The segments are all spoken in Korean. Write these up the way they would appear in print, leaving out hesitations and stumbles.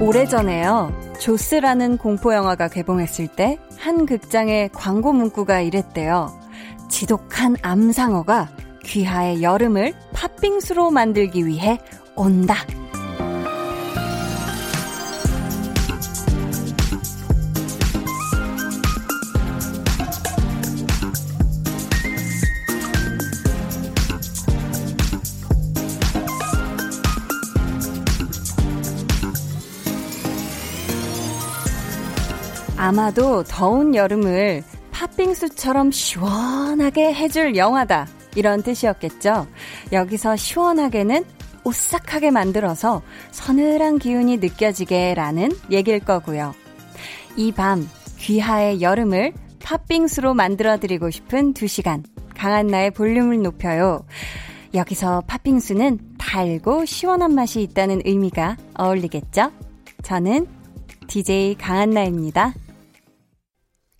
오래전에요. 조스라는 공포영화가 개봉했을 때 한 극장의 광고 문구가 이랬대요. 지독한 암상어가 귀하의 여름을 팥빙수로 만들기 위해 온다. 아마도 더운 여름을 팥빙수처럼 시원하게 해줄 영화다, 이런 뜻이었겠죠. 여기서 시원하게는 오싹하게 만들어서 서늘한 기운이 느껴지게 라는 얘기일 거고요. 이 밤 귀하의 여름을 팥빙수로 만들어드리고 싶은 2시간, 강한나의 볼륨을 높여요. 여기서 팥빙수는 달고 시원한 맛이 있다는 의미가 어울리겠죠. 저는 DJ 강한나입니다.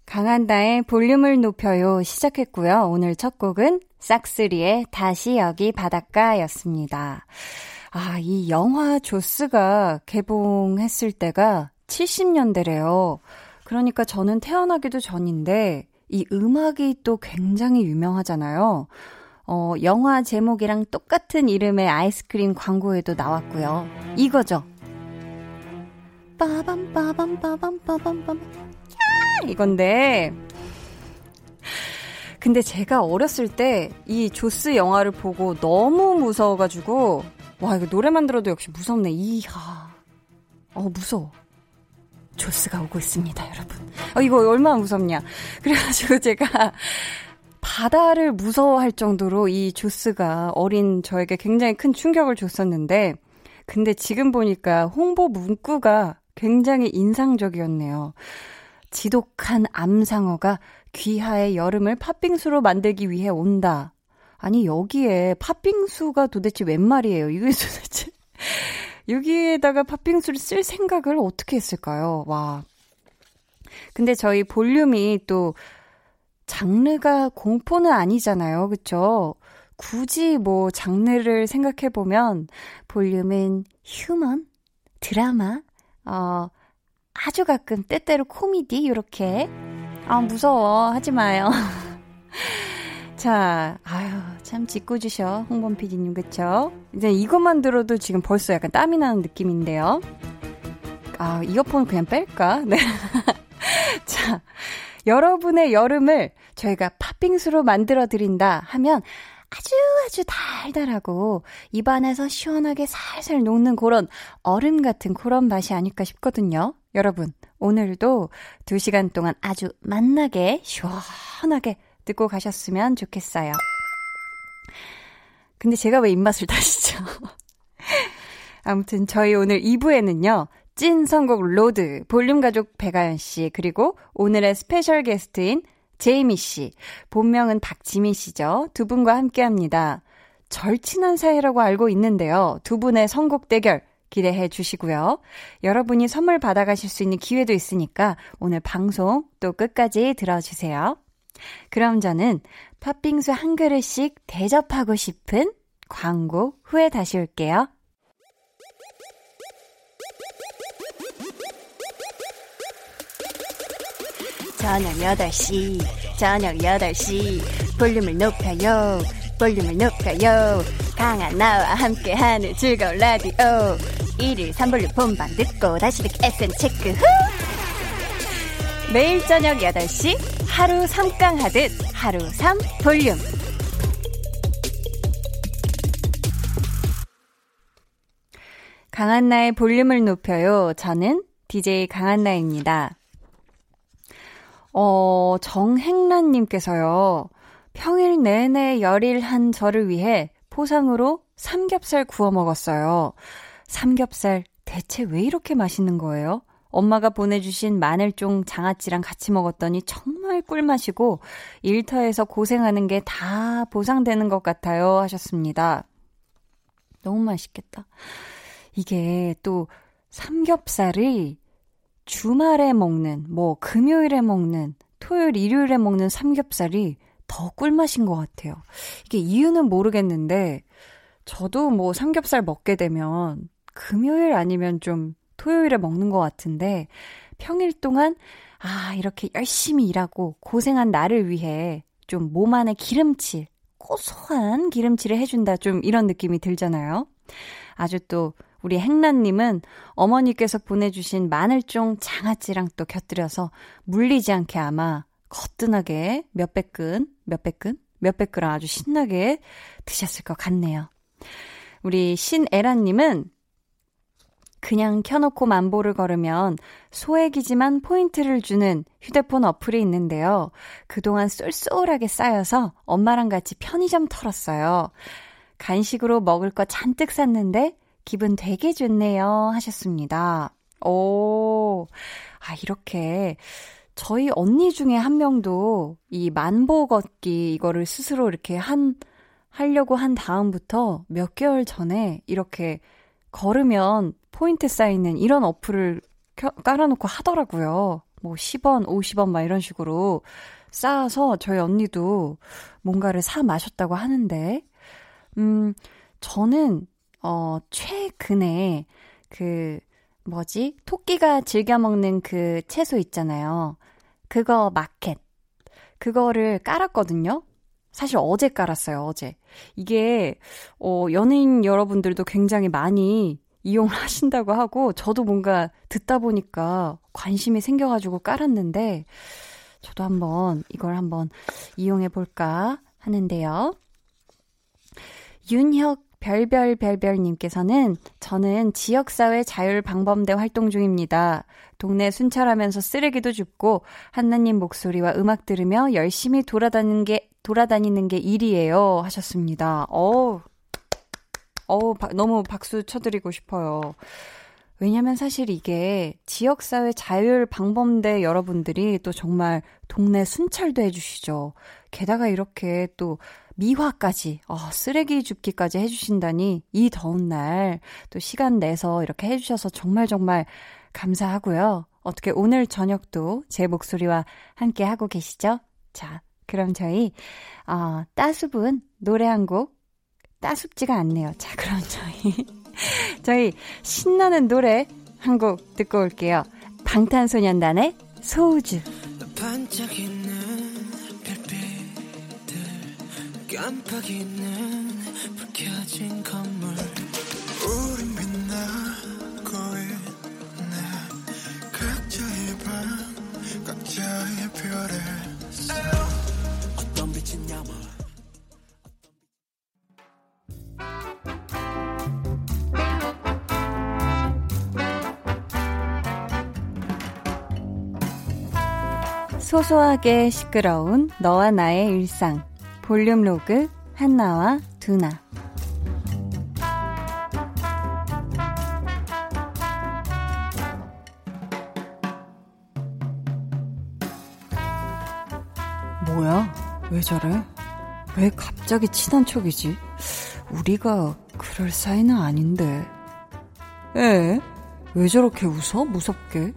강한나의 볼륨을 높여요 시작했고요. 오늘 첫 곡은 싹쓰리의 다시 여기 바닷가였습니다. 아, 이 영화 조스가 개봉했을 때가 70년대래요. 그러니까 저는 태어나기도 전인데 이 음악이 또 굉장히 유명하잖아요. 영화 제목이랑 똑같은 이름의 아이스크림 광고에도 나왔고요. 이거죠. 빠밤 빠밤 빠밤 빠밤 빠밤. 이건데, 근데 제가 어렸을 때 이 조스 영화를 보고 너무 무서워가지고, 와, 이거 노래만 들어도 역시 무섭네. 이야, 무서워. 조스가 오고 있습니다, 여러분. 이거 얼마나 무섭냐. 그래가지고 제가 바다를 무서워할 정도로 이 조스가 어린 저에게 굉장히 큰 충격을 줬었는데, 근데 지금 보니까 홍보 문구가 굉장히 인상적이었네요. 지독한 암상어가 귀하의 여름을 팥빙수로 만들기 위해 온다. 아니, 여기에 팥빙수가 도대체 웬 말이에요? 이게 도대체 여기에다가 팥빙수를 쓸 생각을 어떻게 했을까요? 와. 근데 저희 볼륨이 또 장르가 공포는 아니잖아요. 그쵸? 굳이 뭐 장르를 생각해보면 볼륨은 휴먼, 드라마, 아주 가끔 때때로 코미디, 요렇게. 무서워 하지 마요. 자, 참 짓궂으셔 홍범 PD님, 그쵸? 이제 이것만 들어도 지금 벌써 약간 땀이 나는 느낌인데요. 이어폰 그냥 뺄까? 네. 자, 여러분의 여름을 저희가 팥빙수로 만들어 드린다 하면 아주 아주 달달하고 입안에서 시원하게 살살 녹는 그런 얼음 같은 그런 맛이 아닐까 싶거든요. 여러분, 오늘도 2시간 동안 아주 맛나게 시원하게 듣고 가셨으면 좋겠어요. 근데 제가 왜 입맛을 다시죠? 아무튼 저희 오늘 2부에는요. 찐 선곡 로드, 볼륨 가족 백아연 씨, 그리고 오늘의 스페셜 게스트인 제이미 씨, 본명은 박지민 씨죠. 두 분과 함께합니다. 절친한 사이라고 알고 있는데요. 두 분의 선곡 대결 기대해 주시고요. 여러분이 선물 받아가실 수 있는 기회도 있으니까 오늘 방송 또 끝까지 들어주세요. 그럼 저는 팥빙수 한 그릇씩 대접하고 싶은 광고 후에 다시 올게요. 저녁 8시, 저녁 8시, 볼륨을 높여요, 볼륨을 높여요. 강한 나와 함께하는 즐거운 라디오. 1일 3볼륨 본방 듣고 다시 듣기 SN 체크 후. 매일 저녁 8시, 하루 3강 하듯 하루 3볼륨. 강한나의 볼륨을 높여요. 저는 DJ 강한나입니다. 정행란님께서요. 평일 내내 열일한 저를 위해 포상으로 삼겹살 구워 먹었어요. 삼겹살 대체 왜 이렇게 맛있는 거예요? 엄마가 보내주신 마늘종 장아찌랑 같이 먹었더니 정말 꿀맛이고 일터에서 고생하는 게 다 보상되는 것 같아요 하셨습니다. 너무 맛있겠다. 이게 또 삼겹살이 주말에 먹는, 금요일에 먹는, 토요일, 일요일에 먹는 삼겹살이 더 꿀맛인 것 같아요. 이게 이유는 모르겠는데, 저도 삼겹살 먹게 되면 금요일 아니면 좀 토요일에 먹는 것 같은데 평일 동안 아 이렇게 열심히 일하고 고생한 나를 위해 좀 몸 안에 기름칠, 고소한 기름칠을 해준다 좀 이런 느낌이 들잖아요. 아주 또 우리 행란님은 어머니께서 보내주신 마늘종 장아찌랑 또 곁들여서 물리지 않게 아마 거뜬하게 몇백 그램 아주 신나게 드셨을 것 같네요. 우리 신애란님은 그냥 켜놓고 만보를 걸으면 소액이지만 포인트를 주는 휴대폰 어플이 있는데요. 그동안 쏠쏠하게 쌓여서 엄마랑 같이 편의점 털었어요. 간식으로 먹을 거 잔뜩 샀는데 기분 되게 좋네요 하셨습니다. 오, 아 이렇게 저희 언니 중에 한 명도 이 만보 걷기 이거를 스스로 이렇게 하려고 한 다음부터 몇 개월 전에 이렇게 걸으면 포인트 쌓이는 이런 어플을 깔아놓고 하더라고요. 뭐 10원, 50원 막 이런 식으로 쌓아서 저희 언니도 뭔가를 사 마셨다고 하는데 저는 최근에 토끼가 즐겨 먹는 그 채소 있잖아요. 그거 마켓. 그거를 깔았거든요. 사실 어제 깔았어요, 어제. 이게, 연예인 여러분들도 굉장히 많이 이용을 하신다고 하고, 저도 뭔가 듣다 보니까 관심이 생겨가지고 깔았는데, 저도 이걸 한번 이용해볼까 하는데요. 윤혁 별별별별님께서는 저는 지역사회 자율방범대 활동 중입니다. 동네 순찰하면서 쓰레기도 줍고 하나님 목소리와 음악 들으며 열심히 돌아다니는 게 일이에요 하셨습니다. 너무 박수 쳐드리고 싶어요. 왜냐면 사실 이게 지역사회 자율방범대 여러분들이 또 정말 동네 순찰도 해주시죠. 게다가 이렇게 또 미화까지, 쓰레기 줍기까지 해주신다니 이 더운 날 또 시간 내서 이렇게 해주셔서 정말 정말 감사하고요. 어떻게 오늘 저녁도 제 목소리와 함께 하고 계시죠? 자, 그럼 저희 따숩은 노래 한 곡, 따숩지가 않네요. 자, 그럼 저희 신나는 노래 한 곡 듣고 올게요. 방탄소년단의 소우주. 반짝이는 별빛들 깜빡이는 불 켜진 건물 우린 빛나고 있네 각자의 밤 각자의 별에 어떤 빛이냐 소소하게 시끄러운 너와 나의 일상 볼륨 로그 한나와 두나. 뭐야? 왜 저래? 왜 갑자기 친한 척이지? 우리가 그럴 사이는 아닌데. 왜 저렇게 웃어? 무섭게.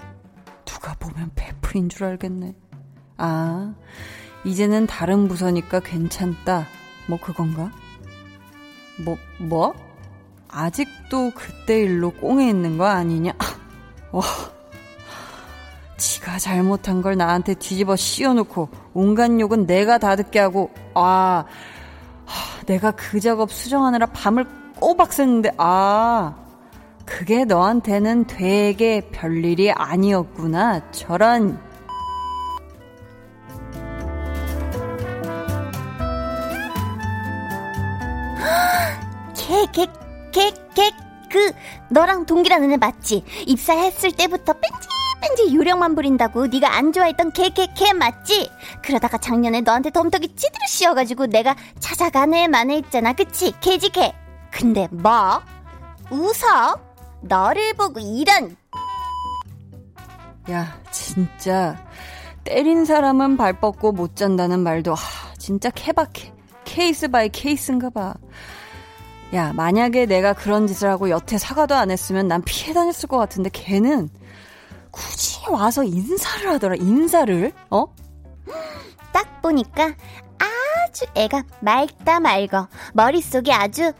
누가 보면 베프인 줄 알겠네. 아, 이제는 다른 부서니까 괜찮다. 뭐 그건가? 뭐? 아직도 그때 일로 꽁에 있는 거 아니냐? 와, 지가 잘못한 걸 나한테 뒤집어 씌워놓고 온갖 욕은 내가 다 듣게 하고 내가 그 작업 수정하느라 밤을 꼬박 샜는데 그게 너한테는 되게 별일이 아니었구나. 저런. 그 너랑 동기라는 애 맞지? 입사했을 때부터 뺀지 요령만 부린다고 네가 안 좋아했던 걔 맞지? 그러다가 작년에 너한테 덤터기 찌들이 씌워가지고 내가 찾아간 애 만에 있잖아, 그치? 걔지 걔. 근데 뭐? 웃어? 너를 보고 이런. 야, 진짜 때린 사람은 발 뻗고 못 잔다는 말도 진짜 케바케 케이스 바이 케이스인가 봐. 야, 만약에 내가 그런 짓을 하고 여태 사과도 안 했으면 난 피해 다녔을 것 같은데 걔는 굳이 와서 인사를 하더라. 인사를? 딱 보니까 아주 애가 맑다 맑어. 머릿속이 아주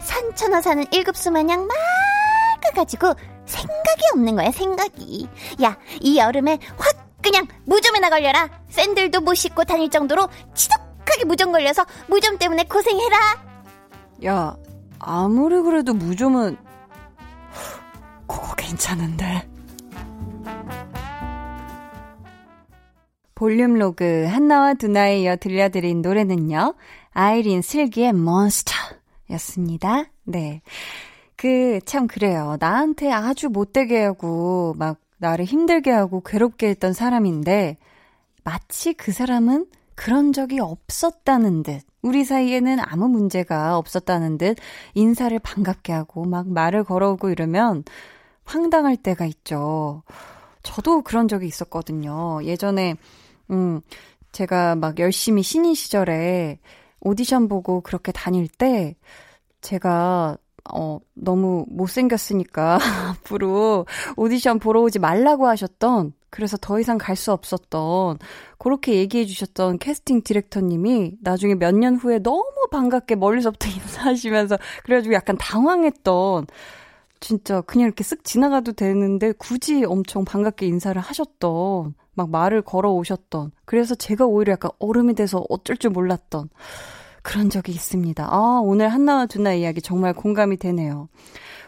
산천어 사는 일급수 마냥 맑은 해가지고 생각이 없는 거야, 생각이. 야, 이 여름에 확 그냥 무좀이나 걸려라. 샌들도 못 신고 다닐 정도로 지독하게 무좀 걸려서 무좀 때문에 고생해라. 야, 아무리 그래도 무좀은 그거 괜찮은데. 볼륨로그 한나와 두나에 이어 들려드린 노래는요, 아이린 슬기의 몬스터였습니다. 네, 그 참 그래요. 나한테 아주 못되게 하고 막 나를 힘들게 하고 괴롭게 했던 사람인데 마치 그 사람은 그런 적이 없었다는 듯, 우리 사이에는 아무 문제가 없었다는 듯 인사를 반갑게 하고 막 말을 걸어오고 이러면 황당할 때가 있죠. 저도 그런 적이 있었거든요. 예전에 제가 막 열심히 신인 시절에 오디션 보고 그렇게 다닐 때 제가 너무 못생겼으니까 앞으로 오디션 보러 오지 말라고 하셨던, 그래서 더 이상 갈 수 없었던, 그렇게 얘기해 주셨던 캐스팅 디렉터님이 나중에 몇 년 후에 너무 반갑게 멀리서부터 인사하시면서 그래가지고 약간 당황했던, 진짜 그냥 이렇게 쓱 지나가도 되는데 굳이 엄청 반갑게 인사를 하셨던, 막 말을 걸어오셨던, 그래서 제가 오히려 약간 얼음이 돼서 어쩔 줄 몰랐던 그런 적이 있습니다. 아, 오늘 한나와 두나 이야기 정말 공감이 되네요.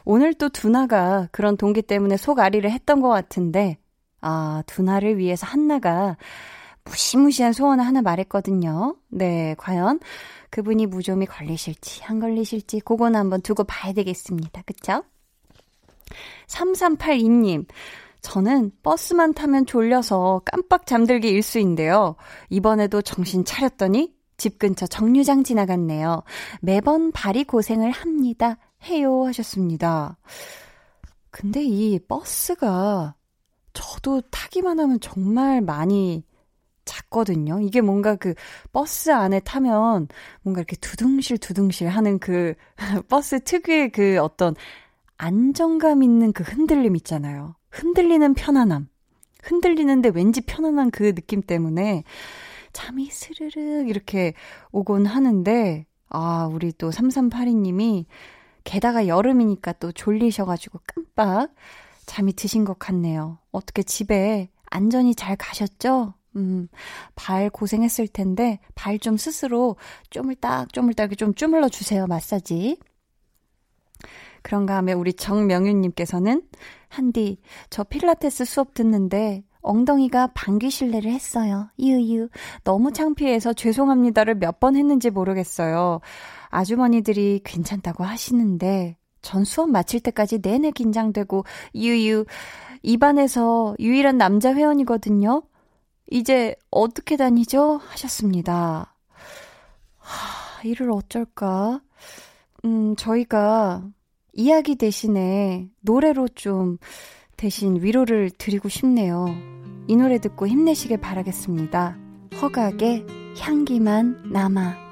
오늘 또 두나가 그런 동기 때문에 속앓이를 했던 것 같은데, 아, 두나를 위해서 한나가 무시무시한 소원을 하나 말했거든요. 네, 과연 그분이 무좀이 걸리실지 안 걸리실지 그건 한번 두고 봐야 되겠습니다. 그쵸? 3382님, 저는 버스만 타면 졸려서 깜빡 잠들기 일수인데요, 이번에도 정신 차렸더니 집 근처 정류장 지나갔네요. 매번 발이 고생을 합니다. 해요, 하셨습니다. 근데 이 버스가 저도 타기만 하면 정말 많이 작거든요. 이게 뭔가 그 버스 안에 타면 뭔가 이렇게 두둥실 두둥실 하는 그 버스 특유의 그 어떤 안정감 있는 그 흔들림 있잖아요. 흔들리는 편안함. 흔들리는데 왠지 편안한 그 느낌 때문에 잠이 스르륵 이렇게 오곤 하는데, 아, 우리 또 3382님이 게다가 여름이니까 또 졸리셔가지고 깜빡 잠이 드신 것 같네요. 어떻게 집에 안전히 잘 가셨죠? 발 고생했을 텐데 발 좀 스스로 쪼물딱 이렇게 좀 쪼물러 주세요, 마사지. 그런가 하면 우리 정명윤님께서는, 한디, 저 필라테스 수업 듣는데 엉덩이가 방귀실례를 했어요. 유유. 너무 창피해서 죄송합니다를 몇 번 했는지 모르겠어요. 아주머니들이 괜찮다고 하시는데 전 수업 마칠 때까지 내내 긴장되고, 유유. 입안에서 유일한 남자 회원이거든요. 이제 어떻게 다니죠? 하셨습니다. 하, 이를 어쩔까? 저희가 이야기 대신에 노래로 좀 대신 위로를 드리고 싶네요. 이 노래 듣고 힘내시길 바라겠습니다. 허각의 향기만 남아.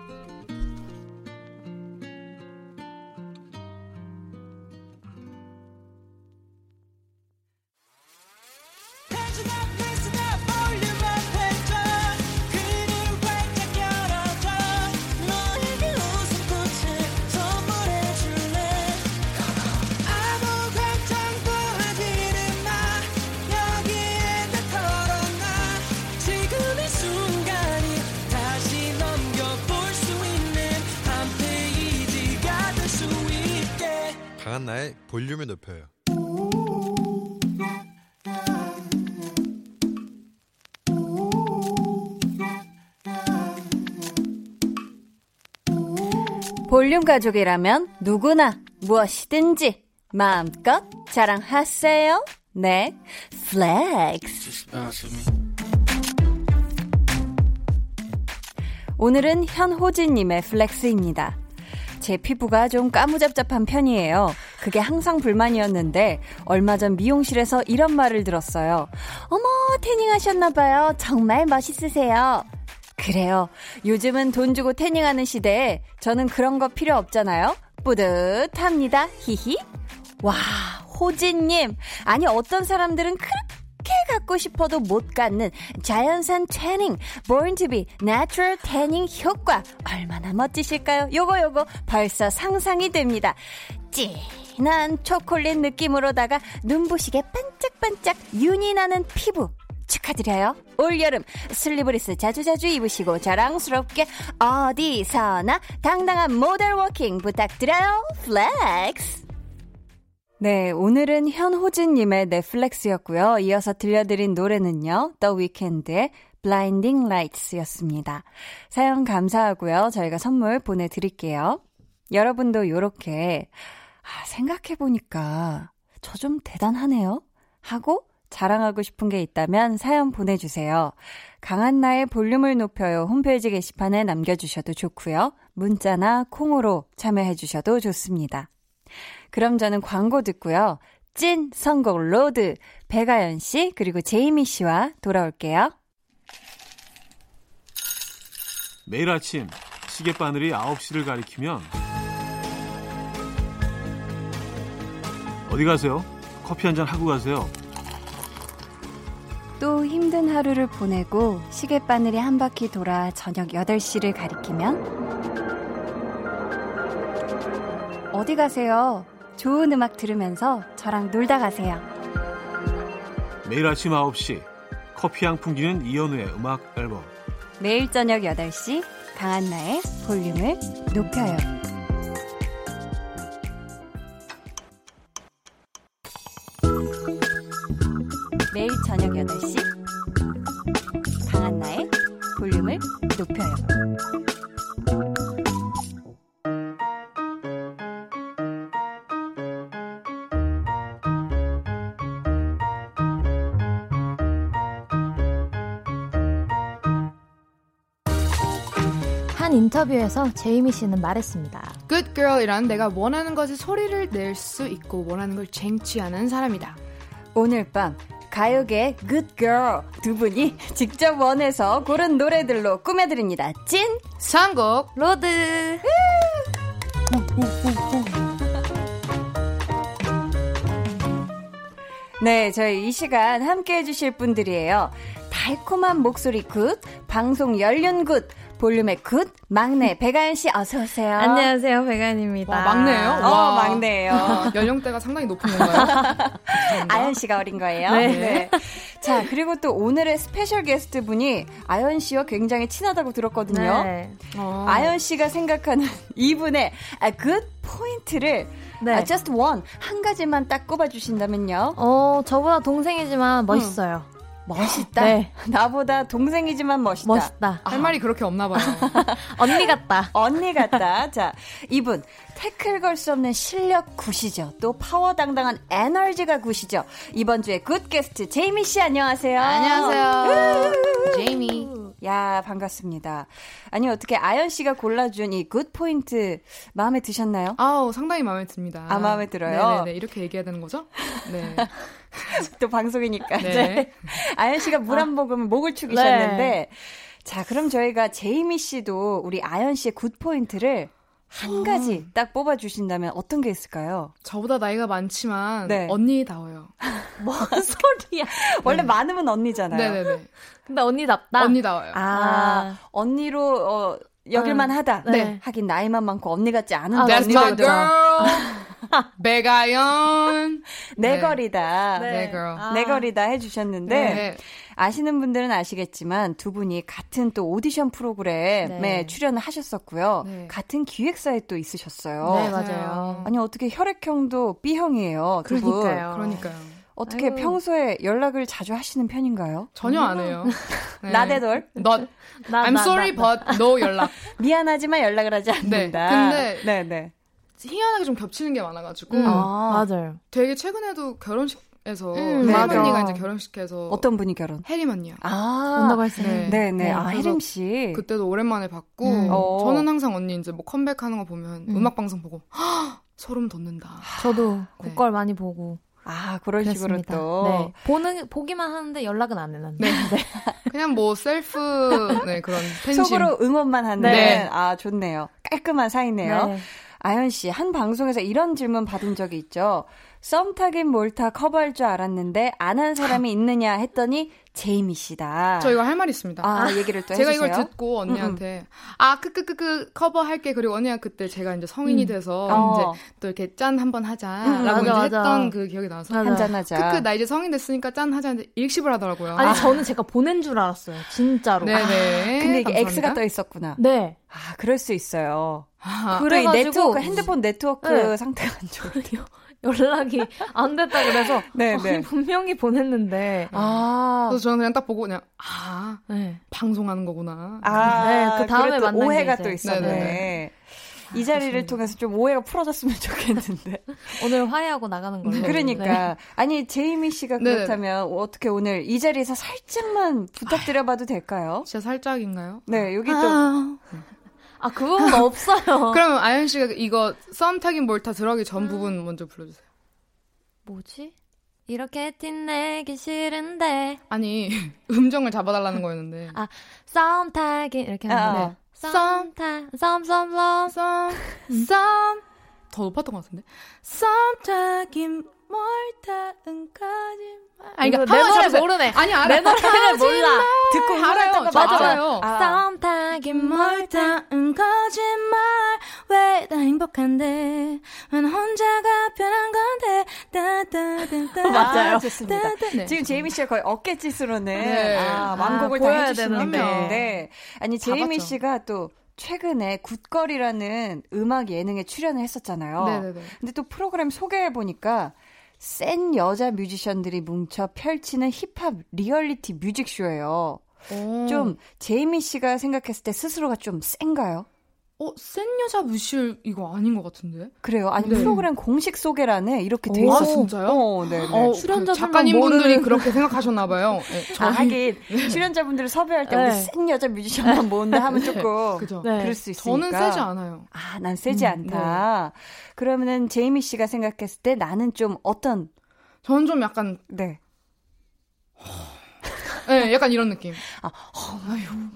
나의 볼륨을 높여요. 볼륨 가족이라면 누구나 무엇이든지 마음껏 자랑하세요. 네, 플렉스. 오늘은 현호진님의 플렉스입니다. 제 피부가 좀 까무잡잡한 편이에요. 그게 항상 불만이었는데 얼마 전 미용실에서 이런 말을 들었어요. 어머, 태닝하셨나봐요. 정말 멋있으세요. 그래요. 요즘은 돈 주고 태닝하는 시대에 저는 그런 거 필요 없잖아요. 뿌듯합니다. 히히. 와, 호진님. 아니, 어떤 사람들은 그렇게 갖고 싶어도 못 갖는 자연산 태닝, Born to be Natural 태닝 효과. 얼마나 멋지실까요? 요거 벌써 상상이 됩니다. 찌. 진한 초콜릿 느낌으로다가 눈부시게 반짝반짝 윤이 나는 피부 축하드려요. 올여름 슬리브리스 자주자주 입으시고 자랑스럽게 어디서나 당당한 모델 워킹 부탁드려요. 플렉스. 네, 오늘은 현호진님의 넷플릭스였고요. 이어서 들려드린 노래는요, The Weeknd의 Blinding Lights였습니다. 사연 감사하고요. 저희가 선물 보내드릴게요. 여러분도 요렇게 생각해보니까 저 좀 대단하네요 하고 자랑하고 싶은 게 있다면 사연 보내주세요. 강한나의 볼륨을 높여요 홈페이지 게시판에 남겨주셔도 좋고요. 문자나 콩으로 참여해주셔도 좋습니다. 그럼 저는 광고 듣고요. 찐 선곡 로드 백아연 씨 그리고 제이미 씨와 돌아올게요. 매일 아침 시계바늘이 9시를 가리키면 어디 가세요? 커피 한잔 하고 가세요. 또 힘든 하루를 보내고 시계바늘이 한 바퀴 돌아 저녁 8시를 가리키면 어디 가세요? 좋은 음악 들으면서 저랑 놀다 가세요. 매일 아침 9시 커피향 풍기는 이현우의 음악 앨범, 매일 저녁 8시 강한나의 볼륨을 높여요. 매일 저녁 8시 강한나의 볼륨을 높여요. 한 인터뷰에서 제이미 씨는 말했습니다. Good girl이란 내가 원하는 것에 소리를 낼 수 있고 원하는 걸 쟁취하는 사람이다. 오늘 밤 가요계 Good Girl 두 분이 직접 원해서 고른 노래들로 꾸며드립니다. 찐 선곡 로드. 네, 저희 이 시간 함께해 주실 분들이에요. 달콤한 목소리 굿, 방송 연륜 굿, 볼륨의 굿, 막내 백아연 씨 어서 오세요. 안녕하세요, 백아연입니다. 와, 막내예요? 와, 막내예요. 연령대가 상당히 높은 건가요? 아연 씨가 어린 거예요. 네. 네. 자, 그리고 또 오늘의 스페셜 게스트 분이 아연 씨와 굉장히 친하다고 들었거든요. 네. 아연 씨가 생각하는 이분의 굿 포인트를 just one, 한 가지만 딱 꼽아주신다면요? 저보다 동생이지만 멋있어요. 멋있다. 네. 나보다 동생이지만 멋있다. 멋있다. 할 말이 그렇게 없나 봐요. 언니 같다. 언니 같다. 자, 이분 태클 걸 수 없는 실력 굿이죠. 또 파워 당당한 에너지가 굿이죠. 이번 주에 굿 게스트 제이미 씨 안녕하세요. 안녕하세요. 제이미. 야, 반갑습니다. 아니, 어떻게 아연 씨가 골라준 이 굿 포인트 마음에 드셨나요? 아우, 상당히 마음에 듭니다. 아, 마음에 들어요? 네네네. 이렇게 얘기해야 되는 거죠? 네. 또 방송이니까. 네. 아연 씨가 물 한 모금 목을 축이셨는데. 네. 자, 그럼 저희가 제이미 씨도 우리 아연 씨의 굿 포인트를 한 가지 딱 뽑아주신다면 어떤 게 있을까요? 저보다 나이가 많지만 네. 언니다워요. 뭔 소리야. 원래 네. 많으면 언니잖아요. 네네네. 근데 언니답다? 언니다워요. 언니로 여길만 하다. 네. 하긴 나이만 많고 언니 같지 않은데. 언니들도. 백아연. 내 거리다. 네. 내 거리다 해주셨는데. 네. 아시는 분들은 아시겠지만 두 분이 같은 또 오디션 프로그램에 출연을 하셨었고요. 네. 같은 기획사에 또 있으셨어요. 네, 맞아요. 아니, 어떻게 혈액형도 B형이에요. 두 분. 그러니까요. 어떻게 아이고. 평소에 연락을 자주 하시는 편인가요? 전혀 안 해요. 네. 나대돌? I'm sorry but no 연락. 미안하지만 연락을 하지 않는다. 네, 근데 희한하게 좀 겹치는 게 많아가지고. 맞아요. 되게 최근에도 결혼식에서 혜림 언니가 이제 결혼식에서. 어떤 분이 결혼? 혜림 언니요. 온다고 했어요. 네. 아, 혜림 씨. 그때도 오랜만에 봤고 저는 항상 언니 이제 뭐 컴백하는 거 보면 음악방송 보고 소름 돋는다. 저도 곡걸 많이 보고. 아, 그런 그렇습니다. 식으로 또. 네. 보기만 하는데 연락은 안 해놨는데. 네. 그냥 뭐 셀프, 네, 그런 팬심. 속으로 응원만 하는. 네. 아, 좋네요. 깔끔한 사이네요. 네. 아연 씨, 한 방송에서 이런 질문 받은 적이 있죠. 썸 타긴 몰타 커버할 줄 알았는데 안 한 사람이 있느냐 했더니 제이미 씨다. 저 이거 할 말 있습니다. 아, 얘기를 또 제가 해주세요. 제가 이걸 듣고 언니한테 아, 커버할게. 그리고 언니가 그때 제가 이제 성인이 돼서 이제 또 이렇게 짠 한번 하자라고 맞아, 했던 맞아. 그 기억이 나서 한잔하자. 나 이제 성인 됐으니까 짠 하자 했는데 일식을 하더라고요. 아니, 저는 제가 보낸 줄 알았어요. 진짜로. 네네. 아, 근데 이게 X가 떠 있었구나. 네. 아, 그럴 수 있어요. 아, 그래가지고 네트워크, 핸드폰 네트워크 네. 상태가 안 좋아요. 연락이 안 됐다 그래서 아니, 분명히 보냈는데 그래서 저는 그냥 딱 보고 그냥 네. 방송하는 거구나. 네, 그 다음에 만난 오해가 또 있었네. 네. 이 자리를 그렇습니다. 통해서 좀 오해가 풀어졌으면 좋겠는데 오늘 화해하고 나가는 걸로. 그러니까 네. 아니 제이미 씨가 그렇다면 어떻게 오늘 이 자리에서 살짝만 부탁드려봐도 될까요? 진짜 살짝인가요? 네, 여기 또 아, 그 부분 없어요. 그러면 아연 씨가 이거 썸 타긴 몰타 들어가기 전 부분 먼저 불러주세요. 뭐지? 이렇게 틴내기 싫은데 아니 음정을 잡아달라는 거였는데 아, 썸 타긴 이렇게 하는데 썸 타 썸 더 높았던 것 같은데 썸 타긴 몰타 은까지 아니, 그러니까 내 노래 모르네. 아니, 알아. 내 노래를 몰라. 듣고 알아요. 맞아요. 썸타긴 멀다은 거짓말. 왜 나 행복한데? 난 혼자가 편한 건데. 따따따따. 맞아요. 좋습니다. 네. 지금 제이미 씨가 거의 어깨짓으로는 완곡을 다 해주시는 건데. 아니, 제이미 씨가 또. 최근에 굿걸이라는 음악 예능에 출연을 했었잖아요. 네네네. 근데 또 프로그램 소개해보니까 센 여자 뮤지션들이 뭉쳐 펼치는 힙합 리얼리티 뮤직쇼예요. 오. 좀 제이미 씨가 생각했을 때 스스로가 좀 센가요? 센 여자 뮤지션 이거 아닌 것 같은데? 그래요. 아니 프로그램 공식 소개란에 이렇게 돼 있었어요. 아, 진짜요? 출연자 작가님분들이 그렇게 생각하셨나 봐요. 네, 저희... 하긴 출연자분들을 섭외할 때 우리 센 여자 뮤지션만 모은다 하면 조금 그죠. 그럴 수 있으니까. 저는 세지 않아요. 아, 난 세지 않다. 그러면은 제이미 씨가 생각했을 때 나는 좀 어떤? 저는 좀 약간 네, 약간 이런 느낌.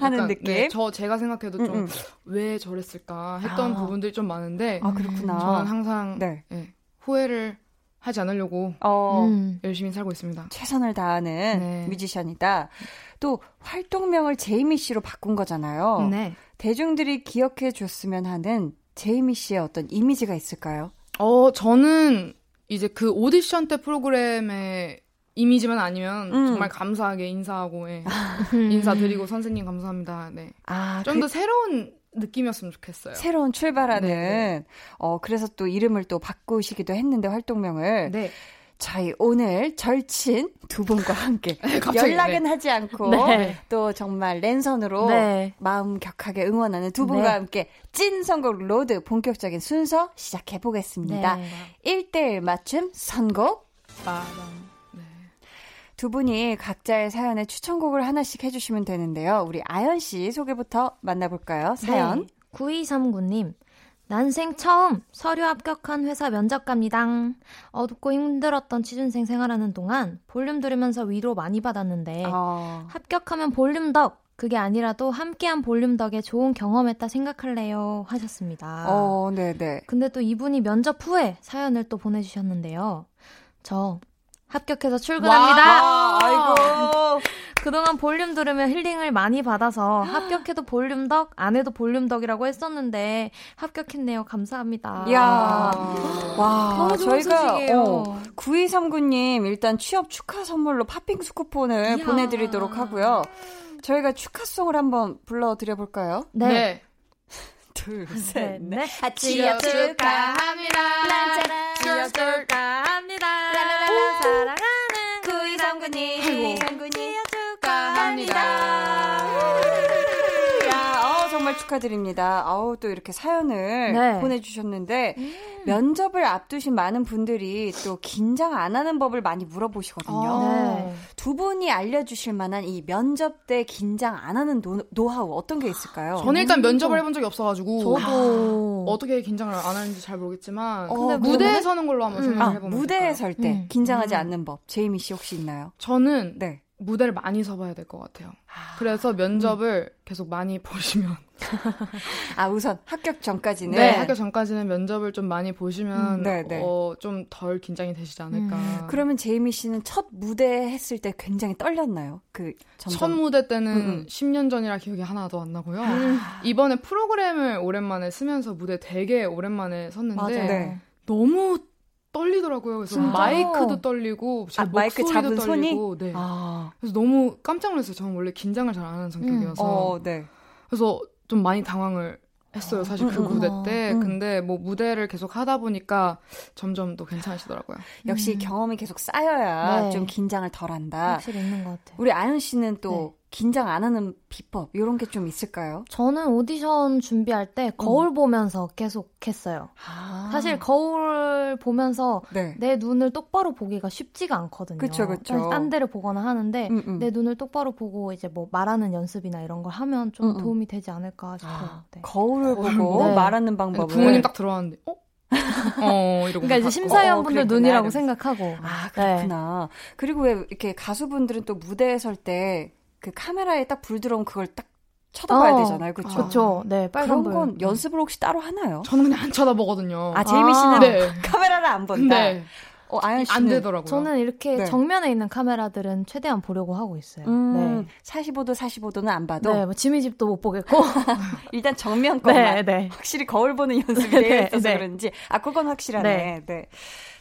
하는 느낌. 네, 제가 생각해도 좀 왜 저랬을까 했던 부분들이 좀 많은데. 아, 그렇구나. 저는 항상 후회를 하지 않으려고 열심히 살고 있습니다. 최선을 다하는 뮤지션이다. 또 활동명을 제이미 씨로 바꾼 거잖아요. 네. 대중들이 기억해 줬으면 하는 제이미 씨의 어떤 이미지가 있을까요? 저는 이제 그 오디션 때 프로그램에 이미지만 아니면 정말 감사하게 인사하고 인사드리고 선생님 감사합니다. 네. 아, 좀 더 새로운 느낌이었으면 좋겠어요. 새로운 출발하는. 네. 그래서 또 이름을 또 바꾸시기도 했는데 활동명을. 네. 저희 오늘 절친 두 분과 함께 연락은 하지 않고 또 정말 랜선으로 마음 격하게 응원하는 두 분과 함께 찐 선곡 로드 본격적인 순서 시작해보겠습니다. 네. 1대1 맞춤 선곡. 빠밤. 두 분이 각자의 사연에 추천곡을 하나씩 해주시면 되는데요. 우리 아연 씨 소개부터 만나볼까요? 사연. 네. 9239님. 난생 처음 서류 합격한 회사 면접 갑니다. 어둡고 힘들었던 취준생 생활하는 동안 볼륨 들으면서 위로 많이 받았는데 합격하면 볼륨 덕. 그게 아니라도 함께한 볼륨 덕에 좋은 경험했다 생각할래요 하셨습니다. 네네. 근데 또 이분이 면접 후에 사연을 또 보내주셨는데요. 저... 합격해서 출근합니다. 아이고. 그동안 볼륨 들으며 힐링을 많이 받아서 합격해도 볼륨 덕, 안 해도 볼륨 덕이라고 했었는데 합격했네요. 감사합니다. 이야. 와, 너무 좋은 소식이에요. 9239님 일단 취업 축하 선물로 팥빙수 쿠폰을 보내드리도록 하고요. 저희가 축하송을 한번 불러드려볼까요? 네. 둘, 셋, 넷. 취업 축하합니다. 취업 축하합니다. 사랑하는 9239님. 취업 축하합니다. 야, 정말 축하드립니다. 또 이렇게 사연을 보내주셨는데 면접을 앞두신 많은 분들이 또 긴장 안 하는 법을 많이 물어보시거든요. 두 분이 알려주실 만한 이 면접 때 긴장 안 하는 노하우 어떤 게 있을까요? 저는 일단 면접을 해본 적이 없어가지고 저도 어떻게 긴장을 안 하는지 잘 모르겠지만 근데 무대에 서는 걸로 한번 생각해보면 무대에 설 때 긴장하지 않는 법 제이미 씨 혹시 있나요? 저는 무대를 많이 서봐야 될 것 같아요. 그래서 면접을 계속 많이 보시면 아 우선 합격 전까지는 네 합격 전까지는 면접을 좀 많이 보시면 좀 덜 긴장이 되시지 않을까. 그러면 제이미 씨는 첫 무대 했을 때 굉장히 떨렸나요? 그 첫 무대 때는 10년 전이라 기억이 하나도 안 나고요. 이번에 프로그램을 오랜만에 쓰면서 무대 되게 오랜만에 섰는데 너무 떨리더라고요. 그래서 진짜? 마이크도 떨리고 제 목소리도 떨리고 그래서 너무 깜짝 놀랐어요. 저는 원래 긴장을 잘 안 하는 성격이어서 그래서 좀 많이 당황을 했어요. 사실 그 무대 때 근데 뭐 무대를 계속 하다 보니까 점점 또 괜찮으시더라고요. 역시 경험이 계속 쌓여야 좀 긴장을 덜한다. 확실히 있는 것 같아요. 우리 아연 씨는 또 긴장 안 하는 비법 이런 게 좀 있을까요? 저는 오디션 준비할 때 거울 보면서 계속 했어요. 사실 거울 보면서 내 눈을 똑바로 보기가 쉽지가 않거든요. 그쵸, 그쵸. 딴 데를 보거나 하는데 내 눈을 똑바로 보고 이제 뭐 말하는 연습이나 이런 걸 하면 좀 도움이 되지 않을까 싶어요. 거울을 보고 말하는 방법을 부모님 딱 들어왔는데 이러고 그러니까 이제 심사위원분들 눈이라고 생각하고 그렇구나. 그리고 왜 이렇게 가수분들은 또 무대에 설 때 그 카메라에 딱 불 들어오면 그걸 딱 쳐다봐야 되잖아요. 그렇죠? 그렇죠. 네, 빨간 그런 건 연습을 혹시 따로 하나요? 저는 그냥 안 쳐다보거든요. 아, 제이미 씨는 카메라를 안 본다? 아연 씨는? 안 되더라고요. 저는 이렇게 정면에 있는 카메라들은 최대한 보려고 하고 있어요. 45도, 45도는 안 봐도? 네, 뭐 지미집도 못 보겠고. 일단 정면 것만. 확실히 거울 보는 연습이 되어 있어서 그런지. 아, 그건 확실하네.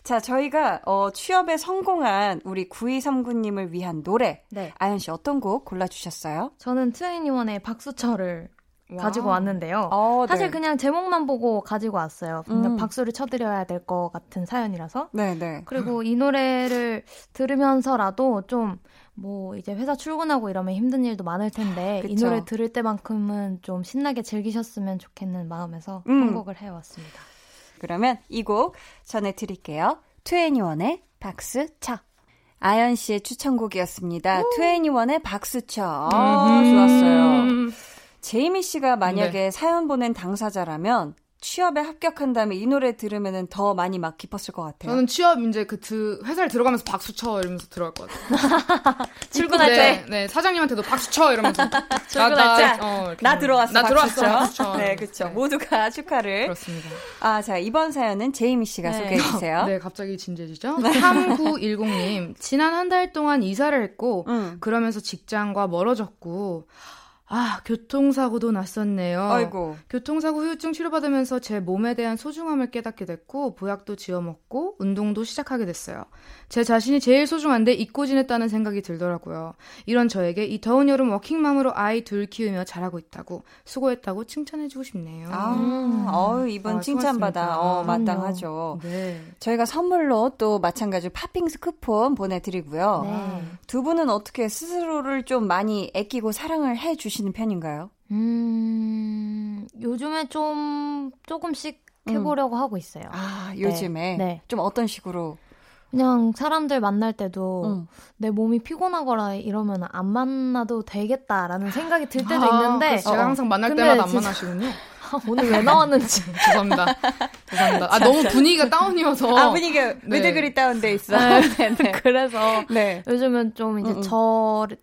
자, 저희가 취업에 성공한 우리 9239님을 위한 노래. 아연 씨 어떤 곡 골라주셨어요? 저는 2NE1의 박수철을 가지고 왔는데요. 사실 그냥 제목만 보고 가지고 왔어요. 근데 박수를 쳐드려야 될 것 같은 사연이라서. 그리고 이 노래를 들으면서라도 좀 뭐 이제 회사 출근하고 이러면 힘든 일도 많을 텐데 이 노래 들을 때만큼은 좀 신나게 즐기셨으면 좋겠는 마음에서 선곡을 해왔습니다. 그러면 이 곡 전해드릴게요. 2NE1의 박수쳐. 아연 씨의 추천곡이었습니다. 2NE1의 박수쳐. 좋았어요. 제이미 씨가 만약에 사연 보낸 당사자라면 취업에 합격한 다음에 이 노래 들으면 더 많이 막 깊었을 것 같아요. 저는 취업 이제 회사를 들어가면서 박수쳐 이러면서 들어갈 것 같아요. 출근할 때? 네, 사장님한테도 박수쳐 이러면서. 출근할 때? 나 들어왔어. 박수쳐. 네, 그렇죠. 네. 모두가 축하를. 그렇습니다. 아, 자, 이번 사연은 제이미 씨가 소개해 주세요. 네, 갑자기 진지해지죠? 3910님, 지난 한 달 동안 이사를 했고 그러면서 직장과 멀어졌고 아, 교통사고도 났었네요. 아이고. 교통사고 후유증 치료받으면서 제 몸에 대한 소중함을 깨닫게 됐고 보약도 지어먹고 운동도 시작하게 됐어요. 제 자신이 제일 소중한데 잊고 지냈다는 생각이 들더라고요. 이런 저에게 이 더운 여름 워킹맘으로 아이 둘 키우며 잘하고 있다고 수고했다고 칭찬해주고 싶네요. 이번 칭찬받아 마땅하죠. 저희가 선물로 또 마찬가지로 팥빙수 쿠폰 보내드리고요. 두 분은 어떻게 스스로를 좀 많이 아끼고 사랑을 해주시나요? 편인가요? 요즘에 좀 조금씩 해보려고 하고 있어요. 아, 요즘에? 좀 어떤 식으로? 그냥 사람들 만날 때도 내 몸이 피곤하거나 이러면 안 만나도 되겠다라는 생각이 들 때도 있는데 제가 항상 만날 때마다 안 만나시군요. 오늘 왜 나왔는지 죄송합니다. 아, 너무 분위기가 다운이어서 분위기가 그리 다운돼 있어. 그래서 요즘은 좀 이제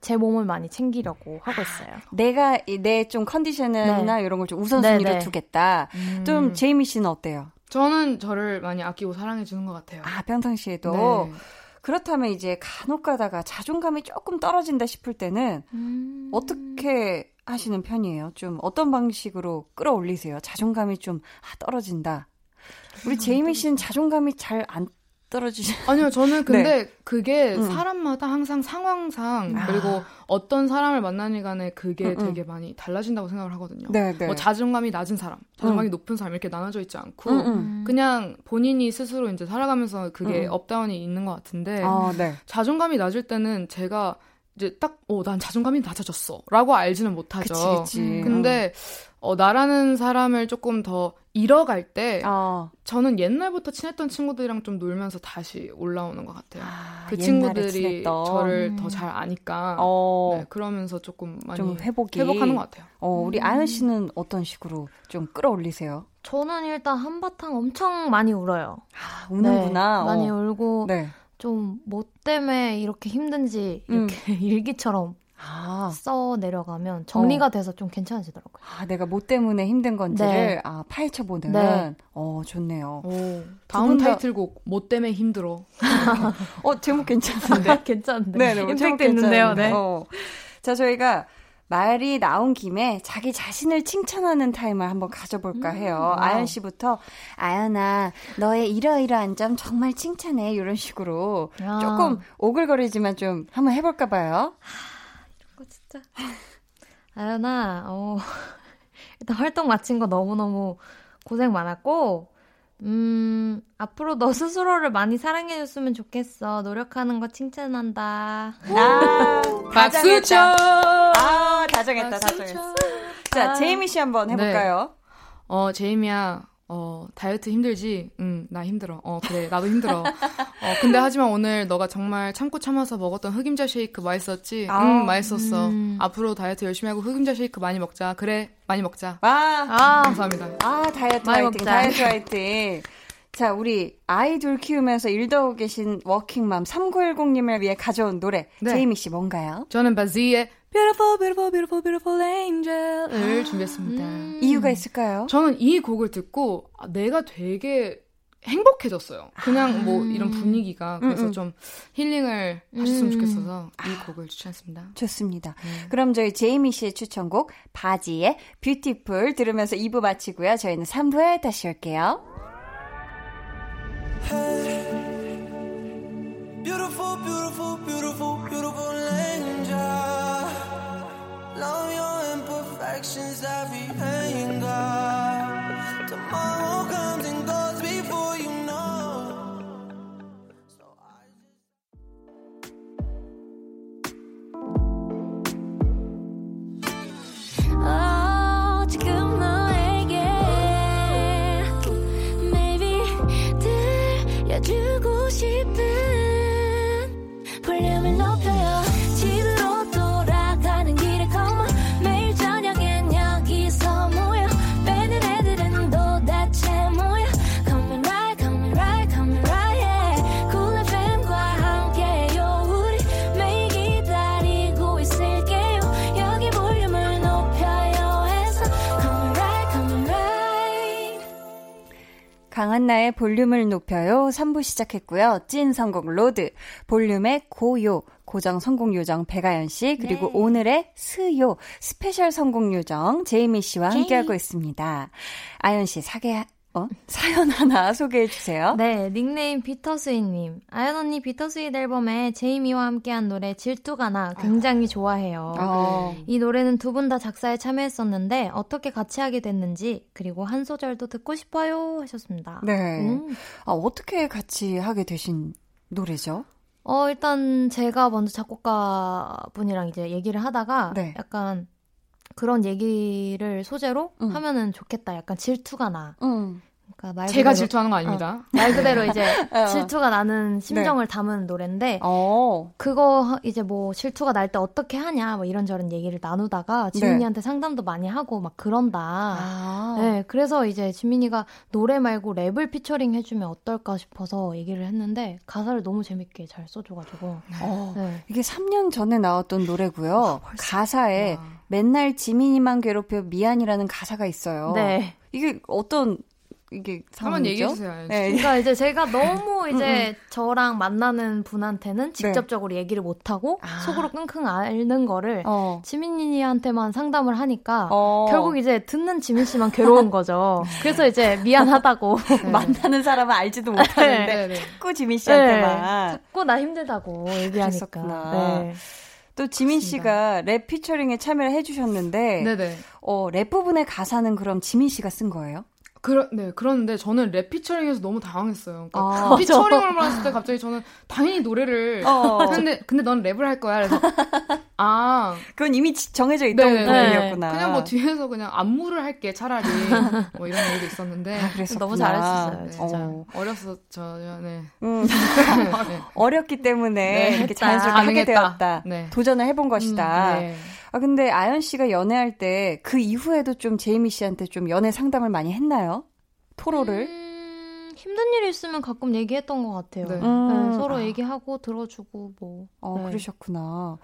제 몸을 많이 챙기려고 하고 있어요. 내가 내 좀 컨디션이나 이런 걸 좀 우선순위로 두겠다. 좀 제이미 씨는 어때요? 저는 저를 많이 아끼고 사랑해주는 것 같아요. 아, 평상시에도? 그렇다면 이제 간혹 가다가 자존감이 조금 떨어진다 싶을 때는 어떻게 하시는 편이에요? 좀 어떤 방식으로 끌어올리세요? 자존감이 좀 떨어진다. 우리 제이미 씨는 자존감이 잘 안 떨어지죠? 아니요, 저는 근데 그게 사람마다 항상 상황상 그리고 어떤 사람을 만나니 간에 그게 되게 많이 달라진다고 생각을 하거든요. 뭐 자존감이 낮은 사람, 자존감이 높은 사람 이렇게 나눠져 있지 않고 그냥 본인이 스스로 이제 살아가면서 그게 업다운이 있는 것 같은데 자존감이 낮을 때는 제가 이제 딱 난 자존감이 낮아졌어 라고 알지는 못하죠. 그치. 근데 나라는 사람을 조금 더 잃어갈 때 저는 옛날부터 친했던 친구들이랑 좀 놀면서 다시 올라오는 것 같아요. 그 친구들이 친했던. 저를 더 잘 아니까 그러면서 조금 많이 좀 회복하는 것 같아요. 우리 아연 씨는 어떤 식으로 좀 끌어올리세요? 저는 일단 한바탕 엄청 많이 울어요. 우는구나. 많이 울고 좀 뭐 때문에 이렇게 힘든지 이렇게 일기처럼 써 내려가면 정리가 돼서 좀 괜찮아지더라고요. 아, 내가 뭐 때문에 힘든 건지를 파헤쳐보는. 좋네요. 오, 다음 타이틀곡 뭐 때문에 힘들어. 제목 괜찮은데? 괜찮은데? 네, 임팩트 있는데요. 네. 자, 저희가 말이 나온 김에 자기 자신을 칭찬하는 타임을 한번 가져볼까 해요. 아연 씨부터, 아연아, 너의 이러이러한 점 정말 칭찬해. 이런 식으로 조금 오글거리지만 좀 한번 해볼까 봐요. 이런 거 진짜. 아연아, 일단 활동 마친 거 너무너무 고생 많았고, 앞으로 너 스스로를 많이 사랑해줬으면 좋겠어. 노력하는 거 칭찬한다. 박수쳐. 다정했다. 다정했어. 자, 제이미 씨 한번 해볼까요? 네. 제이미야, 다이어트 힘들지? 응, 나 힘들어. 그래, 나도 힘들어. 근데 하지만 오늘 너가 정말 참고 참아서 먹었던 흑임자 쉐이크 맛있었지? 응, 맛있었어. 앞으로 다이어트 열심히 하고 흑임자 쉐이크 많이 먹자. 그래, 많이 먹자. 감사합니다. 다이어트 화이팅, 먹자. 다이어트 화이팅. 자, 우리 아이돌 키우면서 일더하고 계신 워킹맘 3910님을 위해 가져온 노래. 네. 제이미 씨, 뭔가요? 저는 바지의 Beautiful, Beautiful, Beautiful, Beautiful Angel을 준비했습니다. 이유가 있을까요? 저는 이 곡을 듣고 내가 되게 행복해졌어요. 그냥 뭐 이런 분위기가. 그래서 좀 힐링을 하셨으면 좋겠어서 이 곡을 추천했습니다. 좋습니다. 그럼 저희 제이미 씨의 추천곡 바지의 Beautiful 들으면서 2부 마치고요. 저희는 3부에 다시 올게요. Hey, beautiful, beautiful, beautiful, beautiful angel. Love your imperfections, every anger. Tomorrow comes and goes before you know. So I just. Oh, 지금 너에게. 주고 싶은 볼륨을 높여요. 집으로 돌아가는 길에 come on. 매일 저녁엔 여기서 모여. 빼는 애들은 도대체 뭐야. Come right, come right, come right. Yeah. Cool FM과 함께요. 우리 매일 기다리고 있을게요. 여기 볼륨을 높여요 해서 come right, come right. 강한나의 볼륨을 높여요 3부 시작했고요. 찐 선곡 로드, 볼륨의 고요, 고정 선곡 요정 백아연 씨, 그리고 오늘의 스요, 스페셜 선곡 요정 제이미 씨와 함께하고 있습니다. 아연 씨, 사연 하나 소개해 주세요. 네, 닉네임 비터스윗님. 아연 언니 비터스윗 앨범에 제이미와 함께한 노래 질투가 나 굉장히 좋아해요. 이 노래는 두 분 다 작사에 참여했었는데 어떻게 같이 하게 됐는지, 그리고 한 소절도 듣고 싶어요 하셨습니다. 네. 어떻게 같이 하게 되신 노래죠? 일단 제가 먼저 작곡가 분이랑 이제 얘기를 하다가 약간 그런 얘기를 소재로 하면은 좋겠다. 약간 질투가 나. 그러니까 말 그대로, 제가 질투하는 거 아닙니다. 말 그대로 이제 질투가 나는 심정을 담은 노래인데, 그거 이제 뭐 질투가 날 때 어떻게 하냐, 뭐 이런저런 얘기를 나누다가 지민이한테 상담도 많이 하고 막 그런다. 네, 그래서 이제 지민이가 노래 말고 랩을 피처링 해주면 어떨까 싶어서 얘기를 했는데 가사를 너무 재밌게 잘 써줘가지고. 이게 3년 전에 나왔던 노래고요. 가사에 맨날 지민이만 괴롭혀 미안이라는 가사가 있어요. 네. 이게 어떤, 이게 한번 얘기해주세요. 네. 그러니까 이제 제가 너무 이제 저랑 만나는 분한테는 직접적으로 얘기를 못하고 속으로 끙끙 앓는 거를 지민이한테만 상담을 하니까 결국 이제 듣는 지민 씨만 괴로운 거죠. 그래서 이제 미안하다고. 만나는 사람은 알지도 못하는데 자꾸 지민 씨한테만. 자꾸 나 힘들다고 얘기하니까. 또 지민 씨가 랩 피처링에 참여를 해주셨는데 랩 부분의 가사는 그럼 지민 씨가 쓴 거예요? 그런데 저는 랩 피처링에서 너무 당황했어요. 그러니까 피처링을 했을 때 갑자기 저는 당연히 노래를 했는데 근데 넌 랩을 할 거야. 그래서 그건 이미 정해져 있던 부분이었구나. 그냥 뭐 뒤에서 그냥 안무를 할게 차라리 뭐 이런 얘기도 있었는데. 너무 잘했었어요. 진짜. 어렸어 저는. 어렸기 때문에 이렇게 자연스럽게 하게 되었다. 도전을 해본 것이다. 근데 아연 씨가 연애할 때 그 이후에도 좀 제이미 씨한테 좀 연애 상담을 많이 했나요? 토로를? 힘든 일이 있으면 가끔 얘기했던 것 같아요. 네. 네, 서로 얘기하고 들어주고 뭐. 네. 그러셨구나.